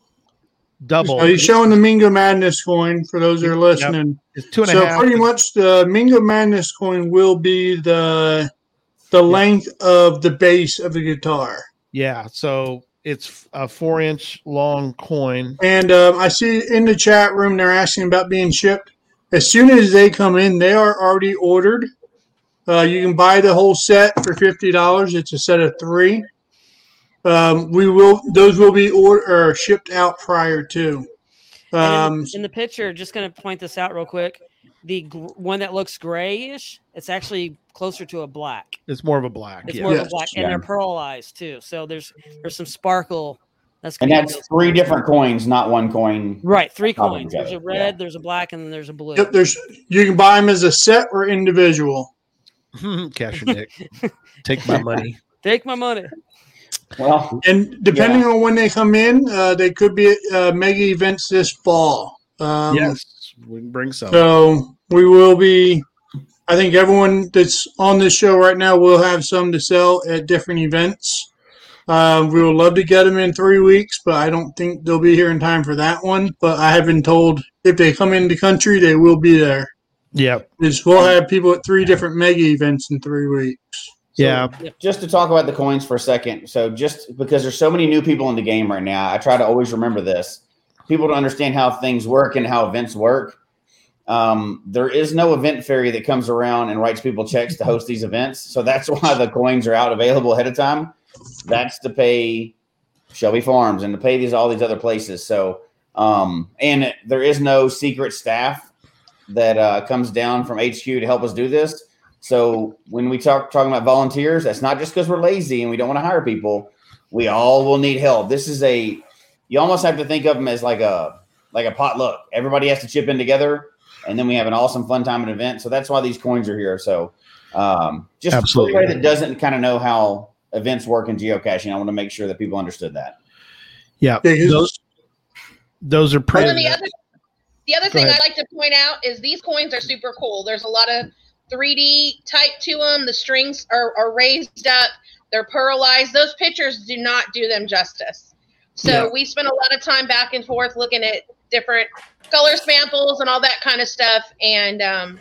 Double. So he's showing the Mingo Madness coin for those that are listening. Yep. It's two and so a half. So pretty much the Mingo Madness coin will be the the yeah. length of the base of the guitar. Yeah. So it's a four inch long coin. And uh, I see in the chat room they're asking about being shipped. As soon as they come in, they are already ordered. Uh, you can buy the whole set for fifty dollars. It's a set of three. Um, we will; those will be order, or shipped out prior to. Um, in, in the picture, just going to point this out real quick. The gr- one that looks grayish, it's actually closer to a black. It's more of a black. It's yeah. more yes. of a black, and yeah. they're pearlized too. So there's there's some sparkle. That's and that's three different coins, not one coin. Right, three coins. There's a red, yeah. there's a black, and then there's a blue. Yep, there's you can buy them as a set or individual. Cash your Nick. Take my money. Take my money. Well, and depending yeah. on when they come in, uh, they could be at uh, mega events this fall. Um, yes, we can bring some. So we will be, I think everyone that's on this show right now will have some to sell at different events. Uh, we would love to get them in three weeks, but I don't think they'll be here in time for that one. But I have been told if they come in the country, they will be there. Yeah. We'll have people at three different mega events in three weeks. So yeah. Just to talk about the coins for a second. So just because there's so many new people in the game right now, I try to always remember this. People don't understand how things work and how events work. Um, there is no event fairy that comes around and writes people checks to host these events. So that's why the coins are out available ahead of time. That's to pay Shelby Farms and to pay these all these other places. So um, and there is no secret staff that uh, comes down from H Q to help us do this. So when we talk talking about volunteers, that's not just because we're lazy and we don't want to hire people. We all will need help. This is a you almost have to think of them as like a like a potluck. Everybody has to chip in together, and then we have an awesome fun time and event. So that's why these coins are here. So um, just Absolutely. For anybody that doesn't kind of know how events work in geocaching, I want to make sure that people understood that. Yeah, those those are pretty. Well, the other, the other thing I'd like to point out is these coins are super cool. There's a lot of three D type to them. The strings are, are raised up. They're pearlized. Those pictures do not do them justice. So yeah. we spent a lot of time back and forth looking at different color samples and all that kind of stuff. And um,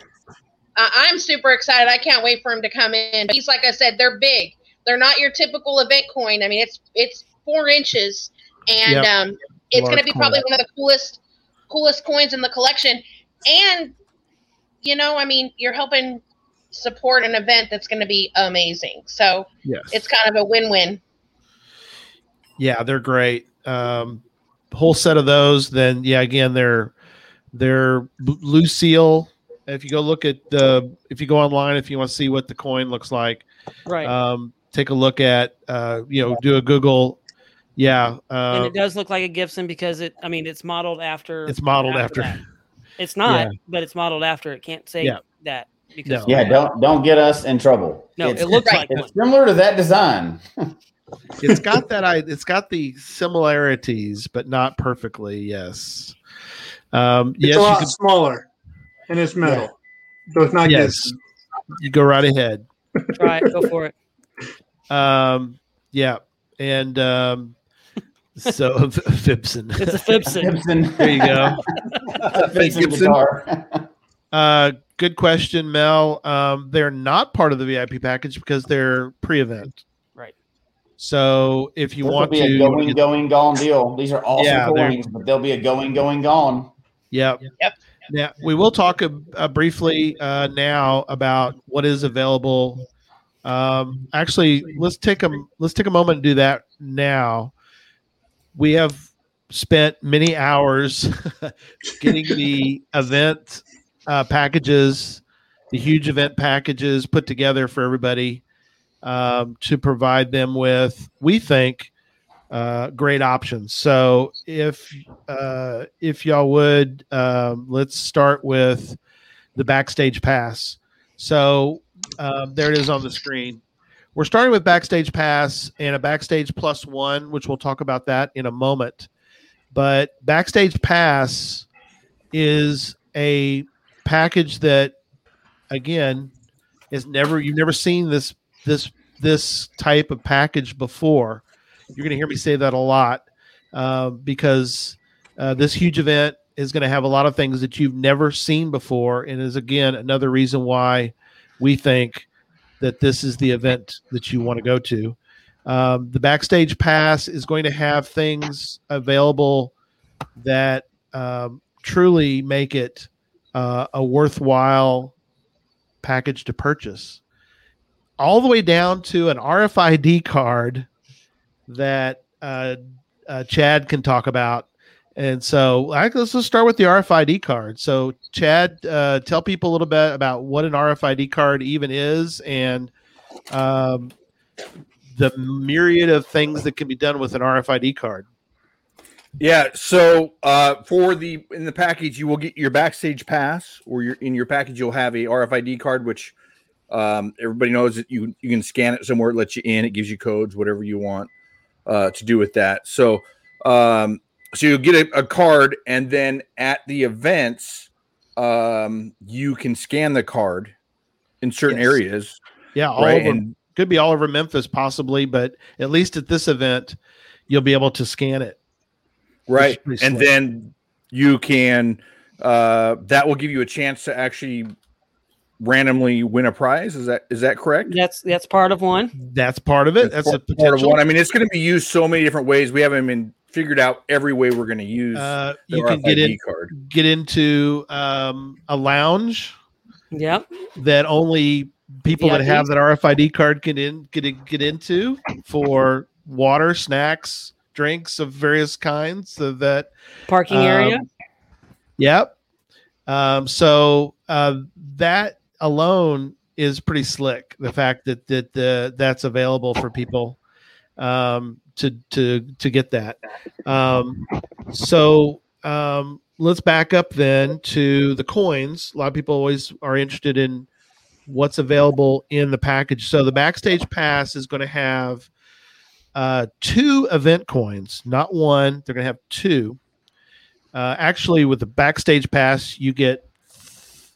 I'm super excited. I can't wait for him to come in. But he's like I said, they're big. They're not your typical event coin. I mean, it's it's four inches, and yep. um, it's going to be coin. probably one of the coolest coolest coins in the collection. And you know, I mean, you're helping support an event that's going to be amazing. So yes. it's kind of a win-win. Yeah, they're great. Um, whole set of those. Then, yeah, again, they're they're blue seal. If you go look at the, if you go online, if you want to see what the coin looks like, right? Um, take a look at, uh, you know, do a Google. Yeah, uh, and it does look like a Gibson because it. I mean, it's modeled after. It's modeled after. after. That. It's not, yeah. but it's modeled after. It can't say yeah. that because no. yeah, don't don't get us in trouble. No, it's, it looks it's, like it's similar to that design. It's got that. I it's got the similarities, but not perfectly. Yes, um, it's yes, a lot you can, smaller, and it's metal, yeah. so it's not. Yes, good. You go right ahead. Try it. Go for it. Um. Yeah, and um. So Fibson. It's a Fibson. There you go. Fibson. Uh, good question, Mel. Um, they're not part of the V I P package because they're pre-event. Right. So if you this want will be to a going, get, going, gone deal. These are awesome yeah, coins, but they'll be a going, going, gone. Yep. Yep. Now we will talk uh, uh, briefly uh, now about what is available. Um, actually, let's take a let's take a moment and do that now. We have spent many hours getting the event uh, packages, the huge event packages put together for everybody um, to provide them with, we think, uh, great options. So if uh, if y'all would, um, let's start with the backstage pass. So uh, there it is on the screen. We're starting with Backstage Pass and a Backstage Plus One, which we'll talk about that in a moment. But Backstage Pass is a package that, again, is never you've never seen this this this type of package before. You're going to hear me say that a lot uh, because uh, this huge event is going to have a lot of things that you've never seen before, and is again another reason why we think that this is the event that you want to go to. Um, the Backstage Pass is going to have things available that um, truly make it uh, a worthwhile package to purchase, all the way down to an R F I D card that uh, uh, Chad can talk about. And so I, let's just start with the R F I D card. So Chad, uh, tell people a little bit about what an R F I D card even is, and um, the myriad of things that can be done with an R F I D card. Yeah. So uh, for the, in the package, you will get your Backstage Pass, or your, in your package, you'll have a R F I D card, which um, everybody knows that you, you can scan it somewhere. It lets you in, it gives you codes, whatever you want uh, to do with that. So, um, So you'll get a, a card, and then at the events, um, you can scan the card in certain yes. areas. Yeah, all right? over, and, could be all over Memphis possibly, but at least at this event, you'll be able to scan it. Right, and slick. Then you can uh, – that will give you a chance to actually randomly win a prize. Is that is that correct? That's that's part of one. That's part of it. That's, that's part, a potential. Part of one. I mean, it's going to be used so many different ways. We haven't been – figured out every way we're going to use uh, the you R F I D can get in, card. Get into um, a lounge. Yeah, that only people yeah, that have that R F I D card can in get in, get into for water, snacks, drinks of various kinds. So that parking um, area. Yep. Um, so uh, that alone is pretty slick. The fact that that the that's available for people. Um, to to to get that. Um, so um, let's back up then to the coins. A lot of people always are interested in what's available in the package. So the Backstage Pass is going to have uh, two event coins, not one. They're going to have two. Uh, actually, with the Backstage Pass, you get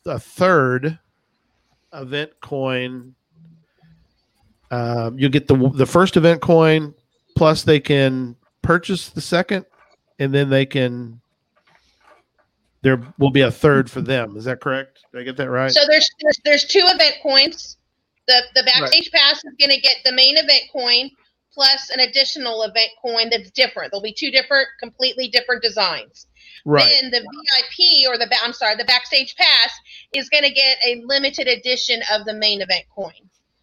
a third event coin. Um, you get the the first event coin, plus they can purchase the second, and then they can. There will be a third for them. Is that correct? Did I get that right? So there's there's, there's two event coins. The the Backstage right. Pass is going to get the main event coin plus an additional event coin that's different. There'll be two different, completely different designs. Right. Then the V I P or the I'm sorry, the Backstage Pass is going to get a limited edition of the main event coin.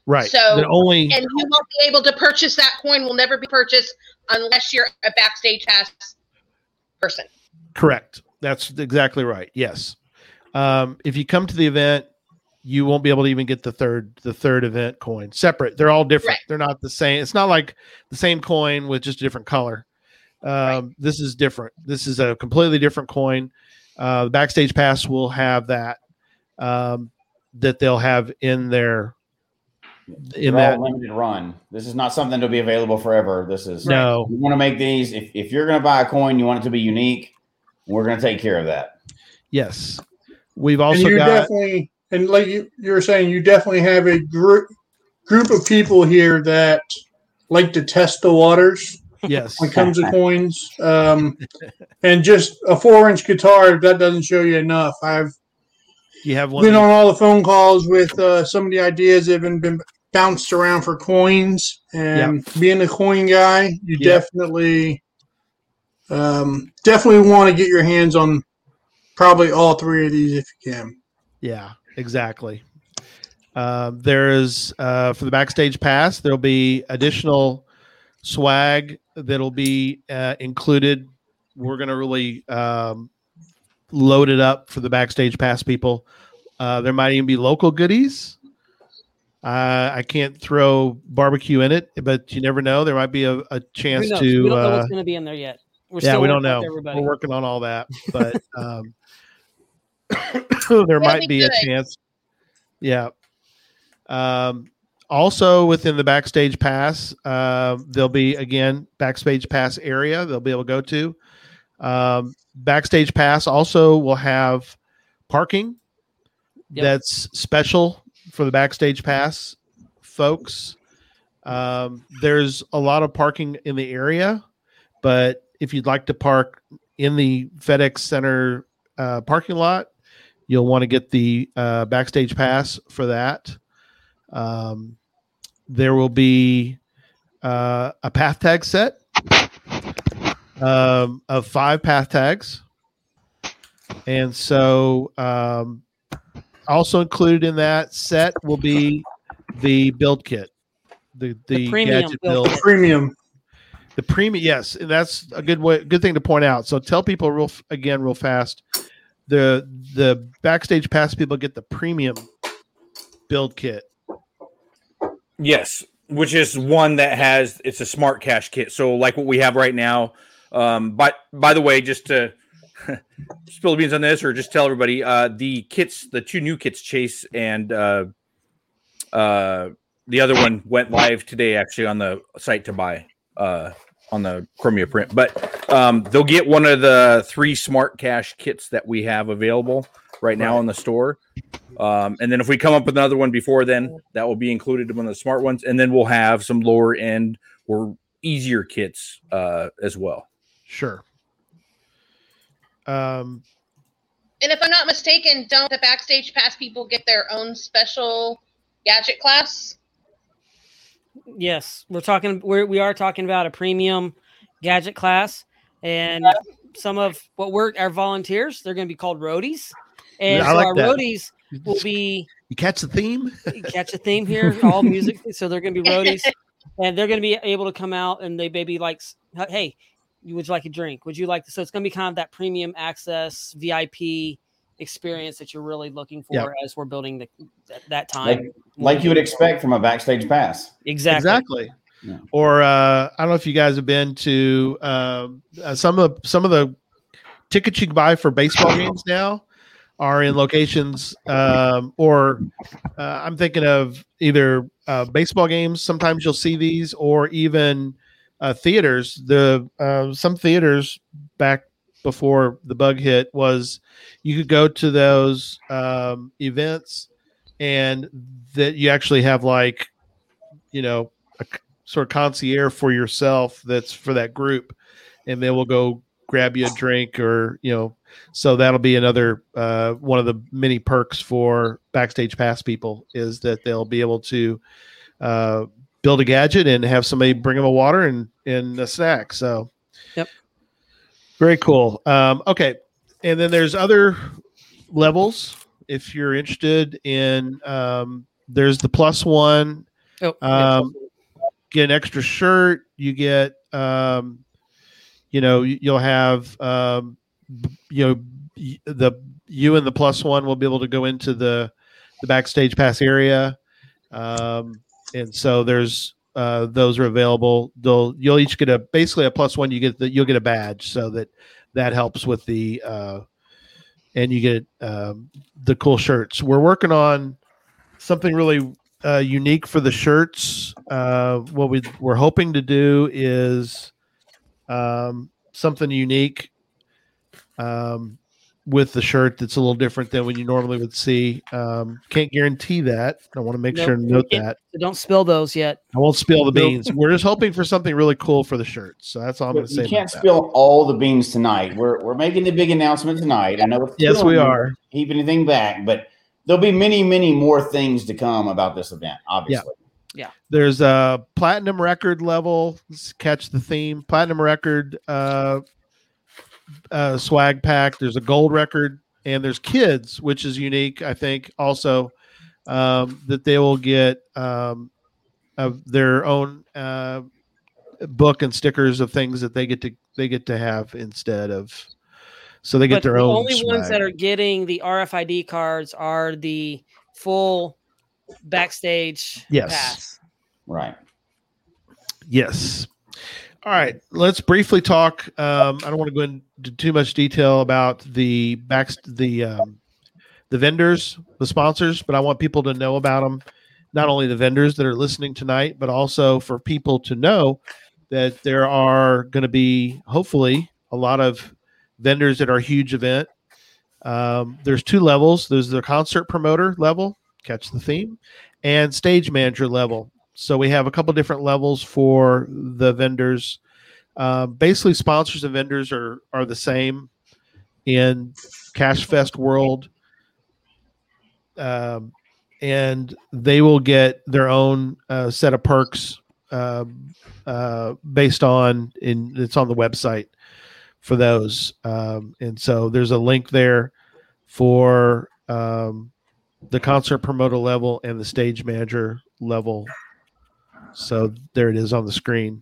Right. So only, and you won't be able to purchase that coin. Will never be purchased unless you're a Backstage Pass person. Correct. That's exactly right. Yes. Um, if you come to the event, you won't be able to even get the third the third event coin. Separate. They're all different. Right. They're not the same. It's not like the same coin with just a different color. Um, right. This is different. This is a completely different coin. Uh, the Backstage Pass will have that um, that they'll have in their. In that limited run, this is not something that'll be available forever. This is no. You want to make these. If if you're going to buy a coin, you want it to be unique. We're going to take care of that. Yes, we've also and you got definitely, and like you, you were saying, you definitely have a group group of people here that like to test the waters. Yes, when it comes to coins, um, and just a four inch guitar. If that doesn't show you enough, I've you have one been on all the phone calls with uh, some of the ideas that have been. been bounced around for coins, and yep. being a coin guy, you yep. definitely um, definitely want to get your hands on probably all three of these if you can. Yeah, exactly. Uh, there is, uh, for the Backstage Pass, there'll be additional swag that'll be uh, included. We're going to really um, load it up for the Backstage Pass people. Uh, there might even be local goodies. Uh, I can't throw barbecue in it, but you never know. There might be a, a chance to. We don't know what's going to be in there yet. We're yeah, still we don't know. Everybody. We're working on all that, but um, there That'd might be, be a chance. Yeah. Um, Also within the backstage pass, uh, there'll be, again, backstage pass area they'll be able to go to. Um, backstage pass also will have parking yep. that's special for the backstage pass folks. Um, there's a lot of parking in the area, but if you'd like to park in the FedEx Center uh, parking lot, you'll want to get the uh, backstage pass for that. Um, there will be uh, a path tag set um, of five path tags. And so um, also included in that set will be the build kit. The, the, the premium gadget build. build. Premium. The premium, yes. And that's a good way, good thing to point out. So tell people real again real fast. The the backstage pass people get the premium build kit. Yes, which is one that has, it's a smart cache kit. So like what we have right now. Um, but by the way, just to spill the beans on this or just tell everybody, uh, the kits, the two new kits, Chase and uh, uh, the other one went live today actually on the site to buy uh, on the Chromia print. But um, they'll get one of the three smart cache kits that we have available right now in the store. Um, and then if we come up with another one before then, that will be included in one of the smart ones. And then we'll have some lower end or easier kits uh, as well. Sure. Um, and if I'm not mistaken, don't the backstage pass people get their own special gadget class? Yes, we're talking. We're, we are talking about a premium gadget class, and some of what we're our volunteers. They're going to be called roadies. And yeah, so like our that. Roadies will be... You catch the theme? You catch a theme here, all music. So they're going to be roadies. And they're going to be able to come out and they maybe like, hey, would you like a drink? Would you like... To? So it's going to be kind of that premium access, V I P experience that you're really looking for yep. as we're building the, that, that time. Like, like you would expect from a backstage pass. Exactly. Exactly. Yeah. Or uh, I don't know if you guys have been to uh, some of some of the tickets you can buy for baseball games now. Are in locations, um, or uh, I'm thinking of either uh, baseball games. Sometimes you'll see these, or even uh, theaters. The uh, some theaters back before the bug hit was you could go to those um, events, and that you actually have like you know a sort of concierge for yourself that's for that group, and they will go grab you a drink or you know. So that'll be another uh, one of the many perks for backstage pass people is that they'll be able to uh, build a gadget and have somebody bring them a water and, and a snack. So, yep, very cool. Um, okay, and then there's other levels if you're interested in. Um, there's the plus one. Oh, um, yeah. Get an extra shirt. You get. Um, you know, you'll have. Um, you know, the you and the plus one will be able to go into the, the backstage pass area. Um, and so there's uh, those are available. They'll you'll each get a basically a plus one. You get the you'll get a badge, so that that helps with the uh, and you get um, the cool shirts. We're working on something really uh, unique for the shirts. Uh, what we we're hoping to do is um, something unique. Um, with the shirt that's a little different than when you normally would see. Um, can't guarantee that. I want to make nope, sure to note that. Don't spill those yet. I won't spill the beans. We're just hoping for something really cool for the shirt. So that's all I'm going to say. You can't spill all the beans tonight. We're we're making the big announcement tonight. I know. Yes, we are. Keep anything back, but there'll be many, many more things to come about this event. Obviously. Yeah. yeah. There's a platinum record level. Let's catch the theme. Platinum record. Uh, Uh, swag pack. There's a gold record and there's kids, which is unique. I think also um, that they will get um, of their own uh, book and stickers of things that they get to they get to have instead of. So they get but their the own. The only swag. Ones that are getting the R F I D cards are the full backstage yes. pass. Right. Yes. All right, let's briefly talk. Um, I don't want to go into too much detail about the back, the um, the vendors, the sponsors, but I want people to know about them not only the vendors that are listening tonight, but also for people to know that there are going to be, hopefully, a lot of vendors at our huge event. Um, there's two levels. There's the concert promoter level, catch the theme, and stage manager level. So we have a couple different levels for the vendors. Uh, basically, sponsors and vendors are are the same in CacheFest world. Um, and they will get their own uh, set of perks uh, uh, based on, in it's on the website for those. Um, and so there's a link there for um, the concert promoter level and the stage manager level. So there it is on the screen.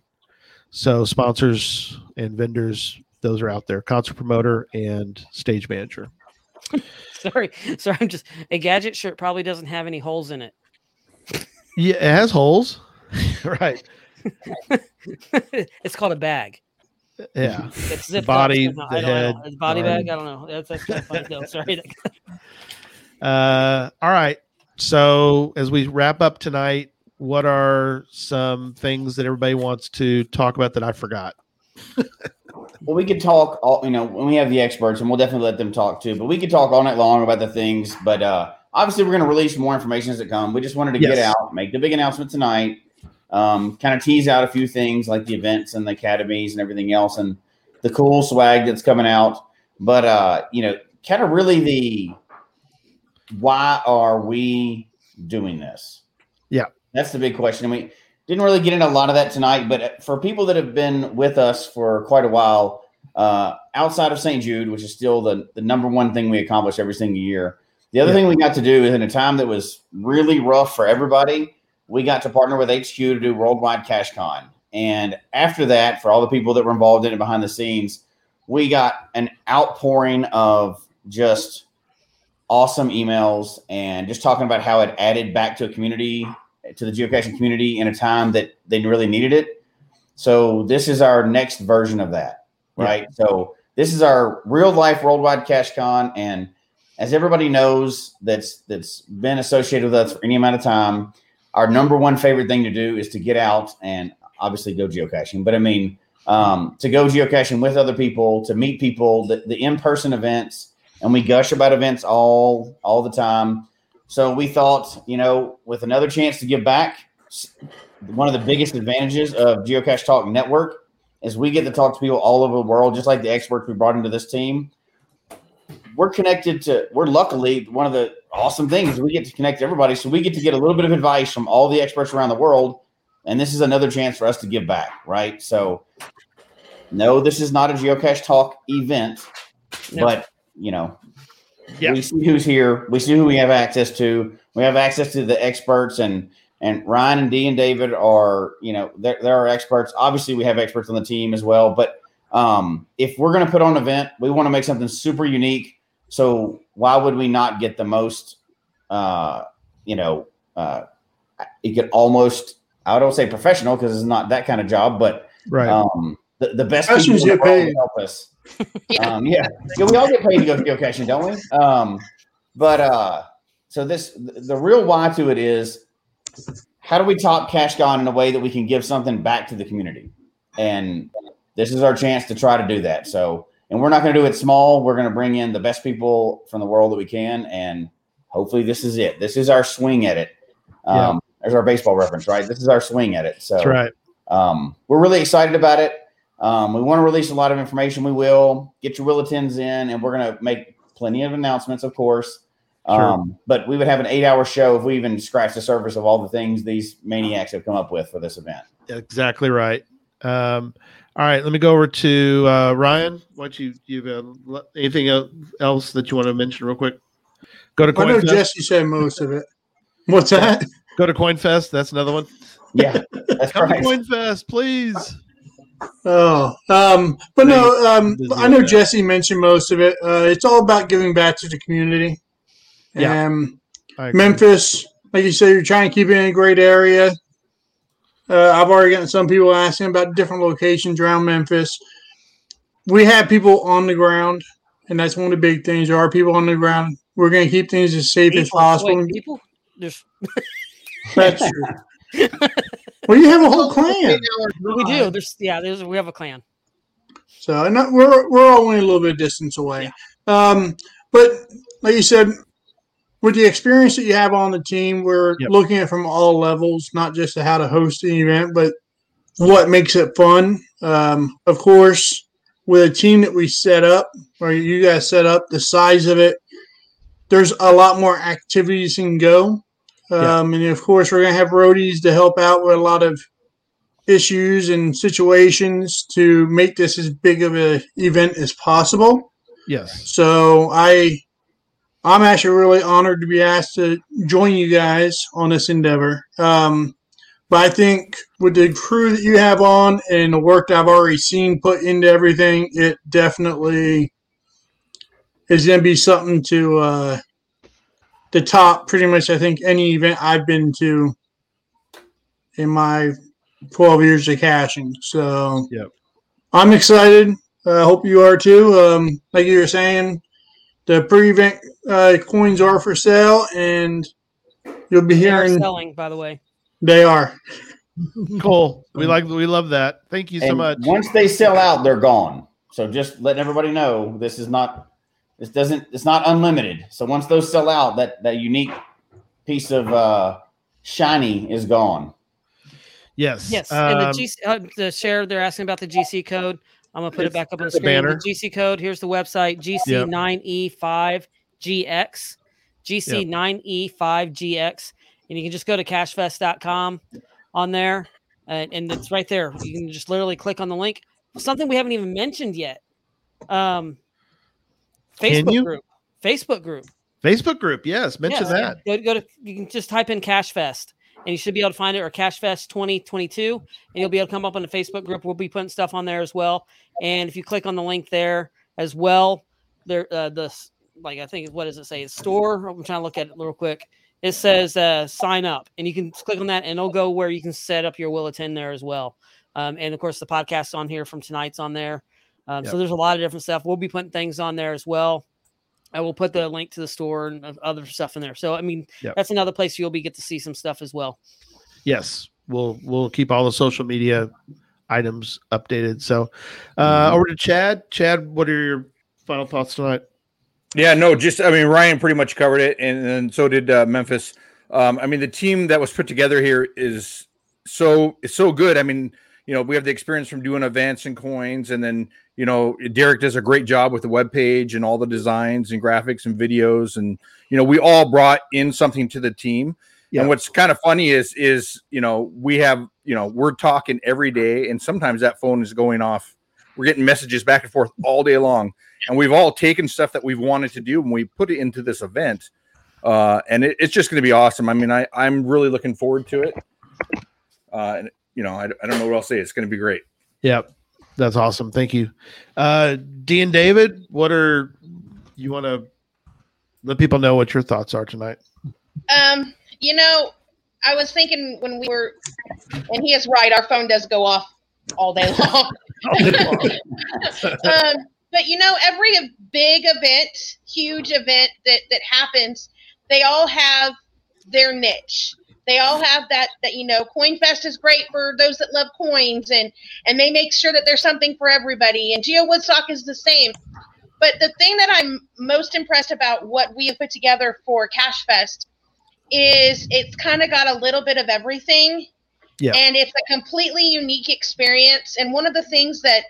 So sponsors and vendors, those are out there, concert promoter and stage manager. Sorry, sorry. I'm just a gadget shirt probably doesn't have any holes in it. Yeah, it has holes, right? It's called a bag. Yeah, it's the body, no, the head, it's body bag. I don't know. That's, that's kind of funny. No, sorry. uh, all right. So as we wrap up tonight, what are some things that everybody wants to talk about that I forgot? Well, we could talk all, you know, when we have the experts, and we'll definitely let them talk too, but we could talk all night long about the things, but uh, obviously we're going to release more information as it comes. We just wanted to yes. get out, make the big announcement tonight, um, kind of tease out a few things like the events and the academies and everything else and the cool swag that's coming out. But, uh, you know, kind of really the, why are we doing this? Yeah. That's the big question. I mean, didn't really get into a lot of that tonight, but for people that have been with us for quite a while, uh, outside of Saint Jude, which is still the, the number one thing we accomplish every single year, the other yeah. thing we got to do is in a time that was really rough for everybody, we got to partner with H Q to do Worldwide CacheCon. And after that, for all the people that were involved in it behind the scenes, we got an outpouring of just awesome emails and just talking about how it added back to a community, to the geocaching community in a time that they really needed it. So this is our next version of that, right? Yeah. So this is our real life Worldwide CacheCon. And as everybody knows, that's, that's been associated with us for any amount of time, our number one favorite thing to do is to get out and obviously go geocaching. But I mean, um, to go geocaching with other people, to meet people, the, the in-person events, and we gush about events all, all the time. So we thought, you know, with another chance to give back, one of the biggest advantages of Geocache Talk Network is we get to talk to people all over the world, just like the experts we brought into this team. We're connected to, we're luckily, one of the awesome things, we get to connect to everybody. So we get to get a little bit of advice from all the experts around the world. And this is another chance for us to give back, right? So no, this is not a Geocache Talk event, no. but, you know, Yep. we see who's here. We see who we have access to. We have access to the experts, and and Ryan and Dee and David are, you know, they're, they're our experts. Obviously, we have experts on the team as well. But um, if we're going to put on an event, we want to make something super unique. So why would we not get the most, uh, you know, uh, it could almost, I don't say professional because it's not that kind of job, but right. um, the, the best people in the world help us. yeah. Um, yeah. yeah, we all get paid to go to geocaching, don't we? Um, but uh, so this, the real why to it is, how do we top CacheCon in a way that we can give something back to the community? And this is our chance to try to do that. So, and we're not going to do it small. We're going to bring in the best people from the world that we can, and hopefully this is it. This is our swing at it. Um, yeah. There's our baseball reference, right? This is our swing at it. So, that's right. um, we're really excited about it. Um, we want to release a lot of information. We will get your Willetins in, and we're going to make plenty of announcements, of course. Um, sure. But we would have an eight-hour show if we even scratched the surface of all the things these maniacs have come up with for this event. Exactly right. Um, all right, let me go over to uh, Ryan. What you you've uh, anything else that you want to mention real quick? Go to CoinFest. I know Jesse said most of it. What's that? Go to CoinFest. That's another one. Yeah, that's come right. to CoinFest, please. Oh, um, but no, um, I know Jesse mentioned most of it. Uh, it's all about giving back to the community. Yeah. Um, Memphis, like you said, you're trying to keep it in a great area. Uh, I've already gotten some people asking about different locations around Memphis. We have people on the ground, and that's one of the big things. There are people on the ground. We're going to keep things as safe people, as possible. Wait, people? There's... That's true. Well, you have a whole clan. We do. There's, yeah, there's, we have a clan. So, and that, we're we're only a little bit of distance away. Yeah. Um, but like you said, with the experience that you have on the team, we're yep. looking at it from all levels, not just how to host an event, but what makes it fun. Um, of course, with a team that we set up, or you guys set up, the size of it, there's a lot more activities can go. Um, yeah. And, of course, we're going to have roadies to help out with a lot of issues and situations to make this as big of an event as possible. Yes. So I, I'm actually really honored to be asked to join you guys on this endeavor. Um, but I think with the crew that you have on and the work that I've already seen put into everything, it definitely is going to be something to uh, – the top pretty much, I think, any event I've been to in my twelve years of caching. So yep. I'm excited. I uh, hope you are too. Um, like you were saying, the pre-event uh, coins are for sale, and you'll be hearing. They are selling, by the way. They are. Cool. We like. We love that. Thank you so and much. Once they sell out, they're gone. So just letting everybody know, this is not. This doesn't. It's not unlimited. So once those sell out, that, that unique piece of uh, shiny is gone. Yes. Yes. Um, and the G C, uh, the share they're asking about the G C code. I'm gonna put it back up on the screen. Banner. The G C code. Here's the website. G C nine E five G X. G C nine E five G X. And you can just go to cache fest dot com on there, and, and it's right there. You can just literally click on the link. Something we haven't even mentioned yet. Um. Facebook group, Facebook group, Facebook group. Yes. Mention yes. that. Go to, go to, you can just type in CacheFest and you should be able to find it, or CacheFest twenty twenty-two. And you'll be able to come up on the Facebook group. We'll be putting stuff on there as well. And if you click on the link there as well, there, uh, the, like, I think, what does it say? It's store. I'm trying to look at it real quick. It says, uh, sign up, and you can click on that and it'll go where you can set up your will attend there as well. Um, and of course the podcast on here from tonight's on there. Um, yep. So there's a lot of different stuff. We'll be putting things on there as well. I will put the link to the store and other stuff in there. So, I mean, yep. that's another place you'll be get to see some stuff as well. Yes. We'll, we'll keep all the social media items updated. So uh, over to Chad. Chad, what are your final thoughts tonight? Yeah, no, just, I mean, Ryan pretty much covered it. And, and so did uh, Memphis. Um, I mean, the team that was put together here is so, is so good. I mean, you know, we have the experience from doing events and coins, and then, you know, Derek does a great job with the webpage and all the designs and graphics and videos. And, you know, we all brought in something to the team. Yeah. And what's kind of funny is, is, you know, we have, you know, we're talking every day, and sometimes that phone is going off. We're getting messages back and forth all day long. And we've all taken stuff that we've wanted to do and we put it into this event. Uh, and it, it's just going to be awesome. I mean, I, I'm really looking forward to it. Uh, and, you know, I, I don't know what I'll say. It's going to be great. Yeah, that's awesome. Thank you. Uh, D and David, what are you want to let people know what your thoughts are tonight? Um, you know, I was thinking when we were, and he is right. Our phone does go off all day long. all day long. um, but, you know, every big event, huge event that, that happens, they all have their niche. They all have that, that, you know, CoinFest is great for those that love coins, and, and they make sure that there's something for everybody. And Geo Woodstock is the same. But the thing that I'm most impressed about what we have put together for CacheFest is it's kind of got a little bit of everything. Yeah. And it's a completely unique experience. And one of the things that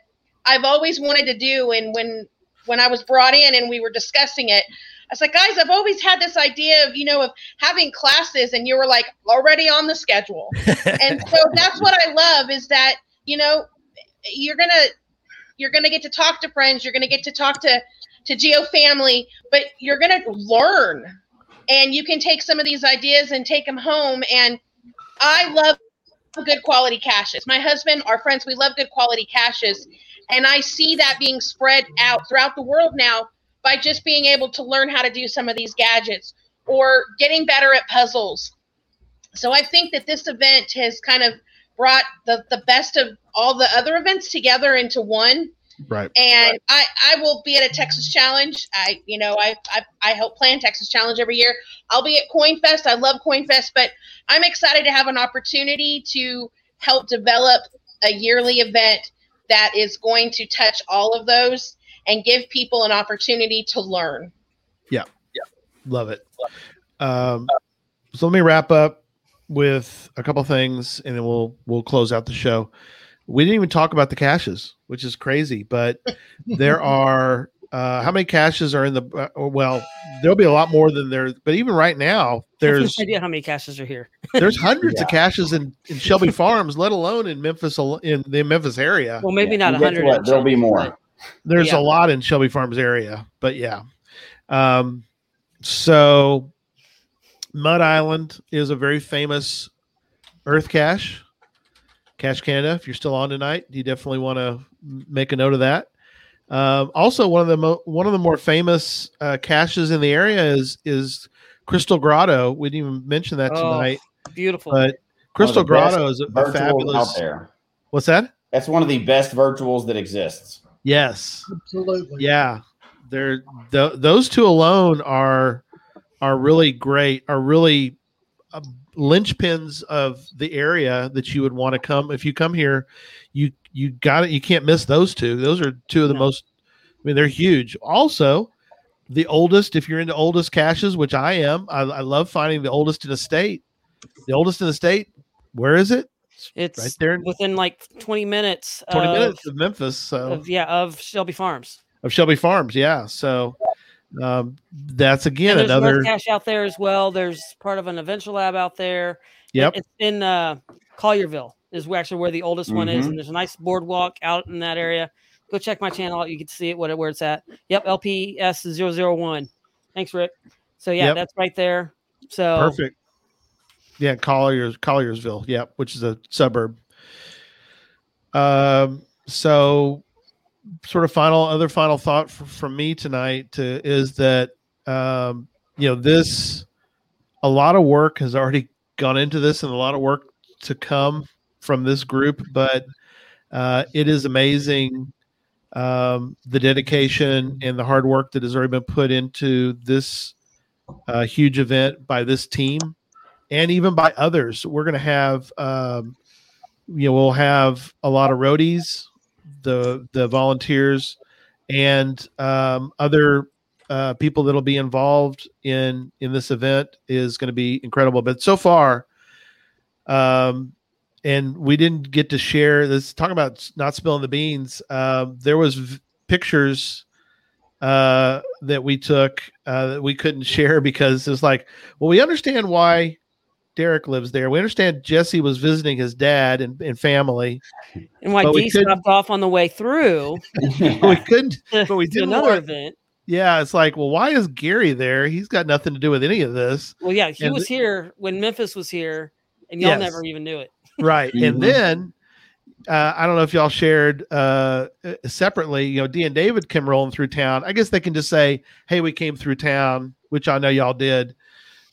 I've always wanted to do, and when, when I was brought in and we were discussing it, I was like, guys, I've always had this idea of, you know, of having classes, and you were like already on the schedule. And so that's what I love is that, you know, you're going to, you're going to get to talk to friends. You're going to get to talk to, to Geo family, but you're going to learn, and you can take some of these ideas and take them home. And I love good quality caches. My husband, our friends, we love good quality caches. And I see that being spread out throughout the world now, by just being able to learn how to do some of these gadgets or getting better at puzzles. So I think that this event has kind of brought the, the best of all the other events together into one. Right. And right. I, I will be at a Texas Challenge. I, you know, I, I, I help plan Texas Challenge every year. I'll be at CoinFest. I love CoinFest, but I'm excited to have an opportunity to help develop a yearly event that is going to touch all of those and give people an opportunity to learn. Yeah. Yeah. Love it. Love it. Um, so let me wrap up with a couple things and then we'll, we'll close out the show. We didn't even talk about the caches, which is crazy, but there are, uh, how many caches are in the, uh, well, there'll be a lot more than there, but even right now, there's no idea how many caches are here. There's hundreds yeah. of caches in, in Shelby Farms, let alone in Memphis, in the Memphis area. Well, maybe yeah. not a hundred. There'll be more. There's yeah. a lot in Shelby Farms area, but yeah. Um, so Mud Island is a very famous earth cache. Cache Canada, if you're still on tonight, you definitely want to make a note of that. Um, also, one of the mo- one of the more famous uh, caches in the area is is Crystal Grotto. We didn't even mention that tonight. Oh, beautiful. But Crystal Grotto is a fabulous. Out there. What's that? That's one of the best virtuals that exists. Yes. Absolutely. Yeah. They're, th- those two alone are are really great. Are really. Uh, linchpins of the area that you would want to come. If you come here, you you got it. You can't miss those two. Those are two of the no. most. I mean, they're huge. Also, the oldest. If you're into oldest caches, which I am, I, I love finding the oldest in the state. The oldest in the state. Where is it? It's right there in, within like twenty minutes. Twenty of, minutes of Memphis. So of, yeah, of Shelby Farms. Of Shelby Farms, yeah. So. Um, that's again there's another cache out there as well. There's part of an adventure lab out there. Yep, it's in uh, Collierville is actually where the oldest mm-hmm. one is, and there's a nice boardwalk out in that area. Go check my channel out; you can see it what where it's at. Yep, L P S zero zero one. Thanks, Rick. So yeah, yep. that's right there. So perfect. Yeah, Colliers Colliersville. Yep, which is a suburb. Um. So. Sort of final other final thought for, from me tonight to, is that, um, you know, this, a lot of work has already gone into this and a lot of work to come from this group, but uh, it is amazing. Um, the dedication and the hard work that has already been put into this uh, huge event by this team and even by others. We're going to have, um, you know, we'll have a lot of roadies, the the volunteers and um, other uh, people that'll be involved in, in this event is going to be incredible. But so far, um, and we didn't get to share this, talking about not spilling the beans. Uh, there was v- pictures uh, that we took uh, that we couldn't share because it was like, well, we understand why Derek lives there. We understand Jesse was visiting his dad and, and family. And why Dee stopped off on the way through. we couldn't, but we did another want, event. Yeah. It's like, well, why is Gary there? He's got nothing to do with any of this. Well, yeah, he and was th- here when Memphis was here and y'all yes. never even knew it. Right. Mm-hmm. And then uh, I don't know if y'all shared uh, separately, you know, Dee and David came rolling through town. I guess they can just say, hey, we came through town, which I know y'all did.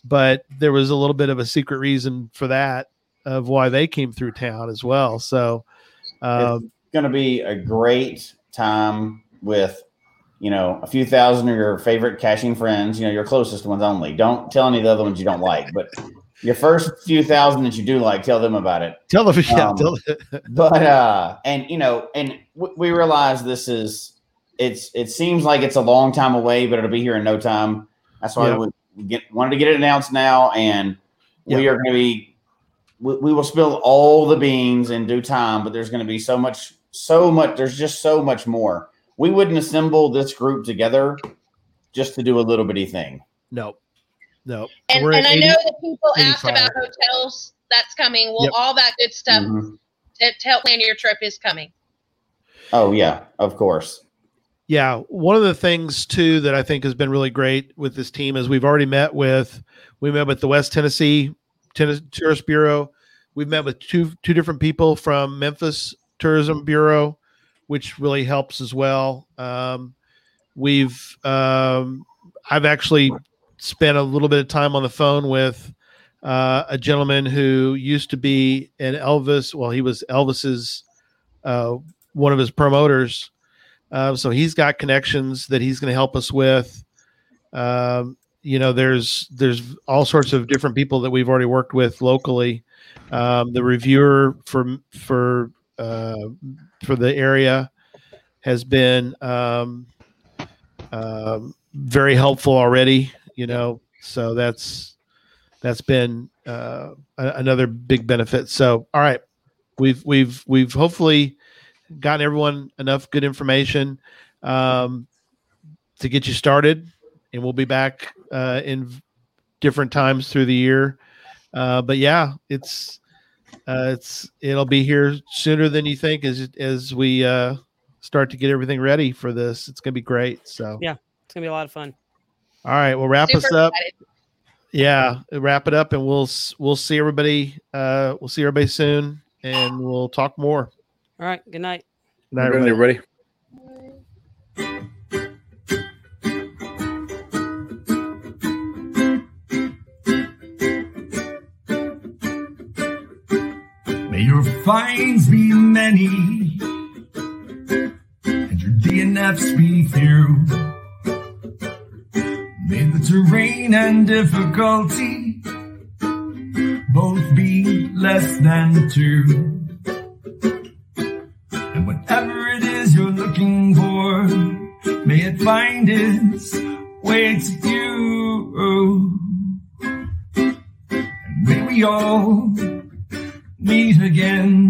But there was a little bit of a secret reason for that of why they came through town as well. So um, it's going to be a great time with, you know, a few thousand of your favorite caching friends, you know, your closest ones only. Don't tell any of the other ones you don't like, but your first few thousand that you do like, tell them about it. Tell them. Yeah, um, tell them. But, uh, and you know, and w- we realize this is, it's, it seems like it's a long time away, but it'll be here in no time. That's why yeah. we Get, wanted to get it announced now, and we yep. are going to be we, we will spill all the beans in due time, but there's going to be so much so much there's just so much more. We wouldn't assemble this group together just to do a little bitty thing. Nope. Nope. And, and I eighty, know that people asked about hotels. That's coming. Well, yep. all that good stuff mm-hmm. to help plan your trip is coming. Oh yeah, of course. Yeah. One of the things too, that I think has been really great with this team is we've already met with, we met with the West Tennessee Tennessee Tourist Bureau. We've met with two, two different people from Memphis Tourism Bureau, which really helps as well. Um, we've, um, I've actually spent a little bit of time on the phone with uh, a gentleman who used to be an Elvis. Well, he was Elvis's uh, one of his promoters. Uh, so he's got connections that he's going to help us with. Um, you know, there's there's all sorts of different people that we've already worked with locally. Um, the reviewer for for uh, for the area has been um, um, very helpful already. You know, so that's that's been uh, another big benefit. So, all right, we've we've we've hopefully gotten everyone enough good information um, to get you started. And we'll be back uh, in different times through the year. Uh, but yeah, it's uh, it's it'll be here sooner than you think as as we uh, start to get everything ready for this. It's gonna be great. So yeah, it's gonna be a lot of fun. All right, we'll wrap Super us up. Excited. Yeah, wrap it up, and we'll we'll see everybody. Uh, we'll see everybody soon, and we'll talk more. All right. Good night. Good night, everybody. everybody. Fines be many, and your D N Fs be few. May the terrain and difficulty both be less than two. And whatever it is you're looking for, may it find its way to you. And may we all meet again.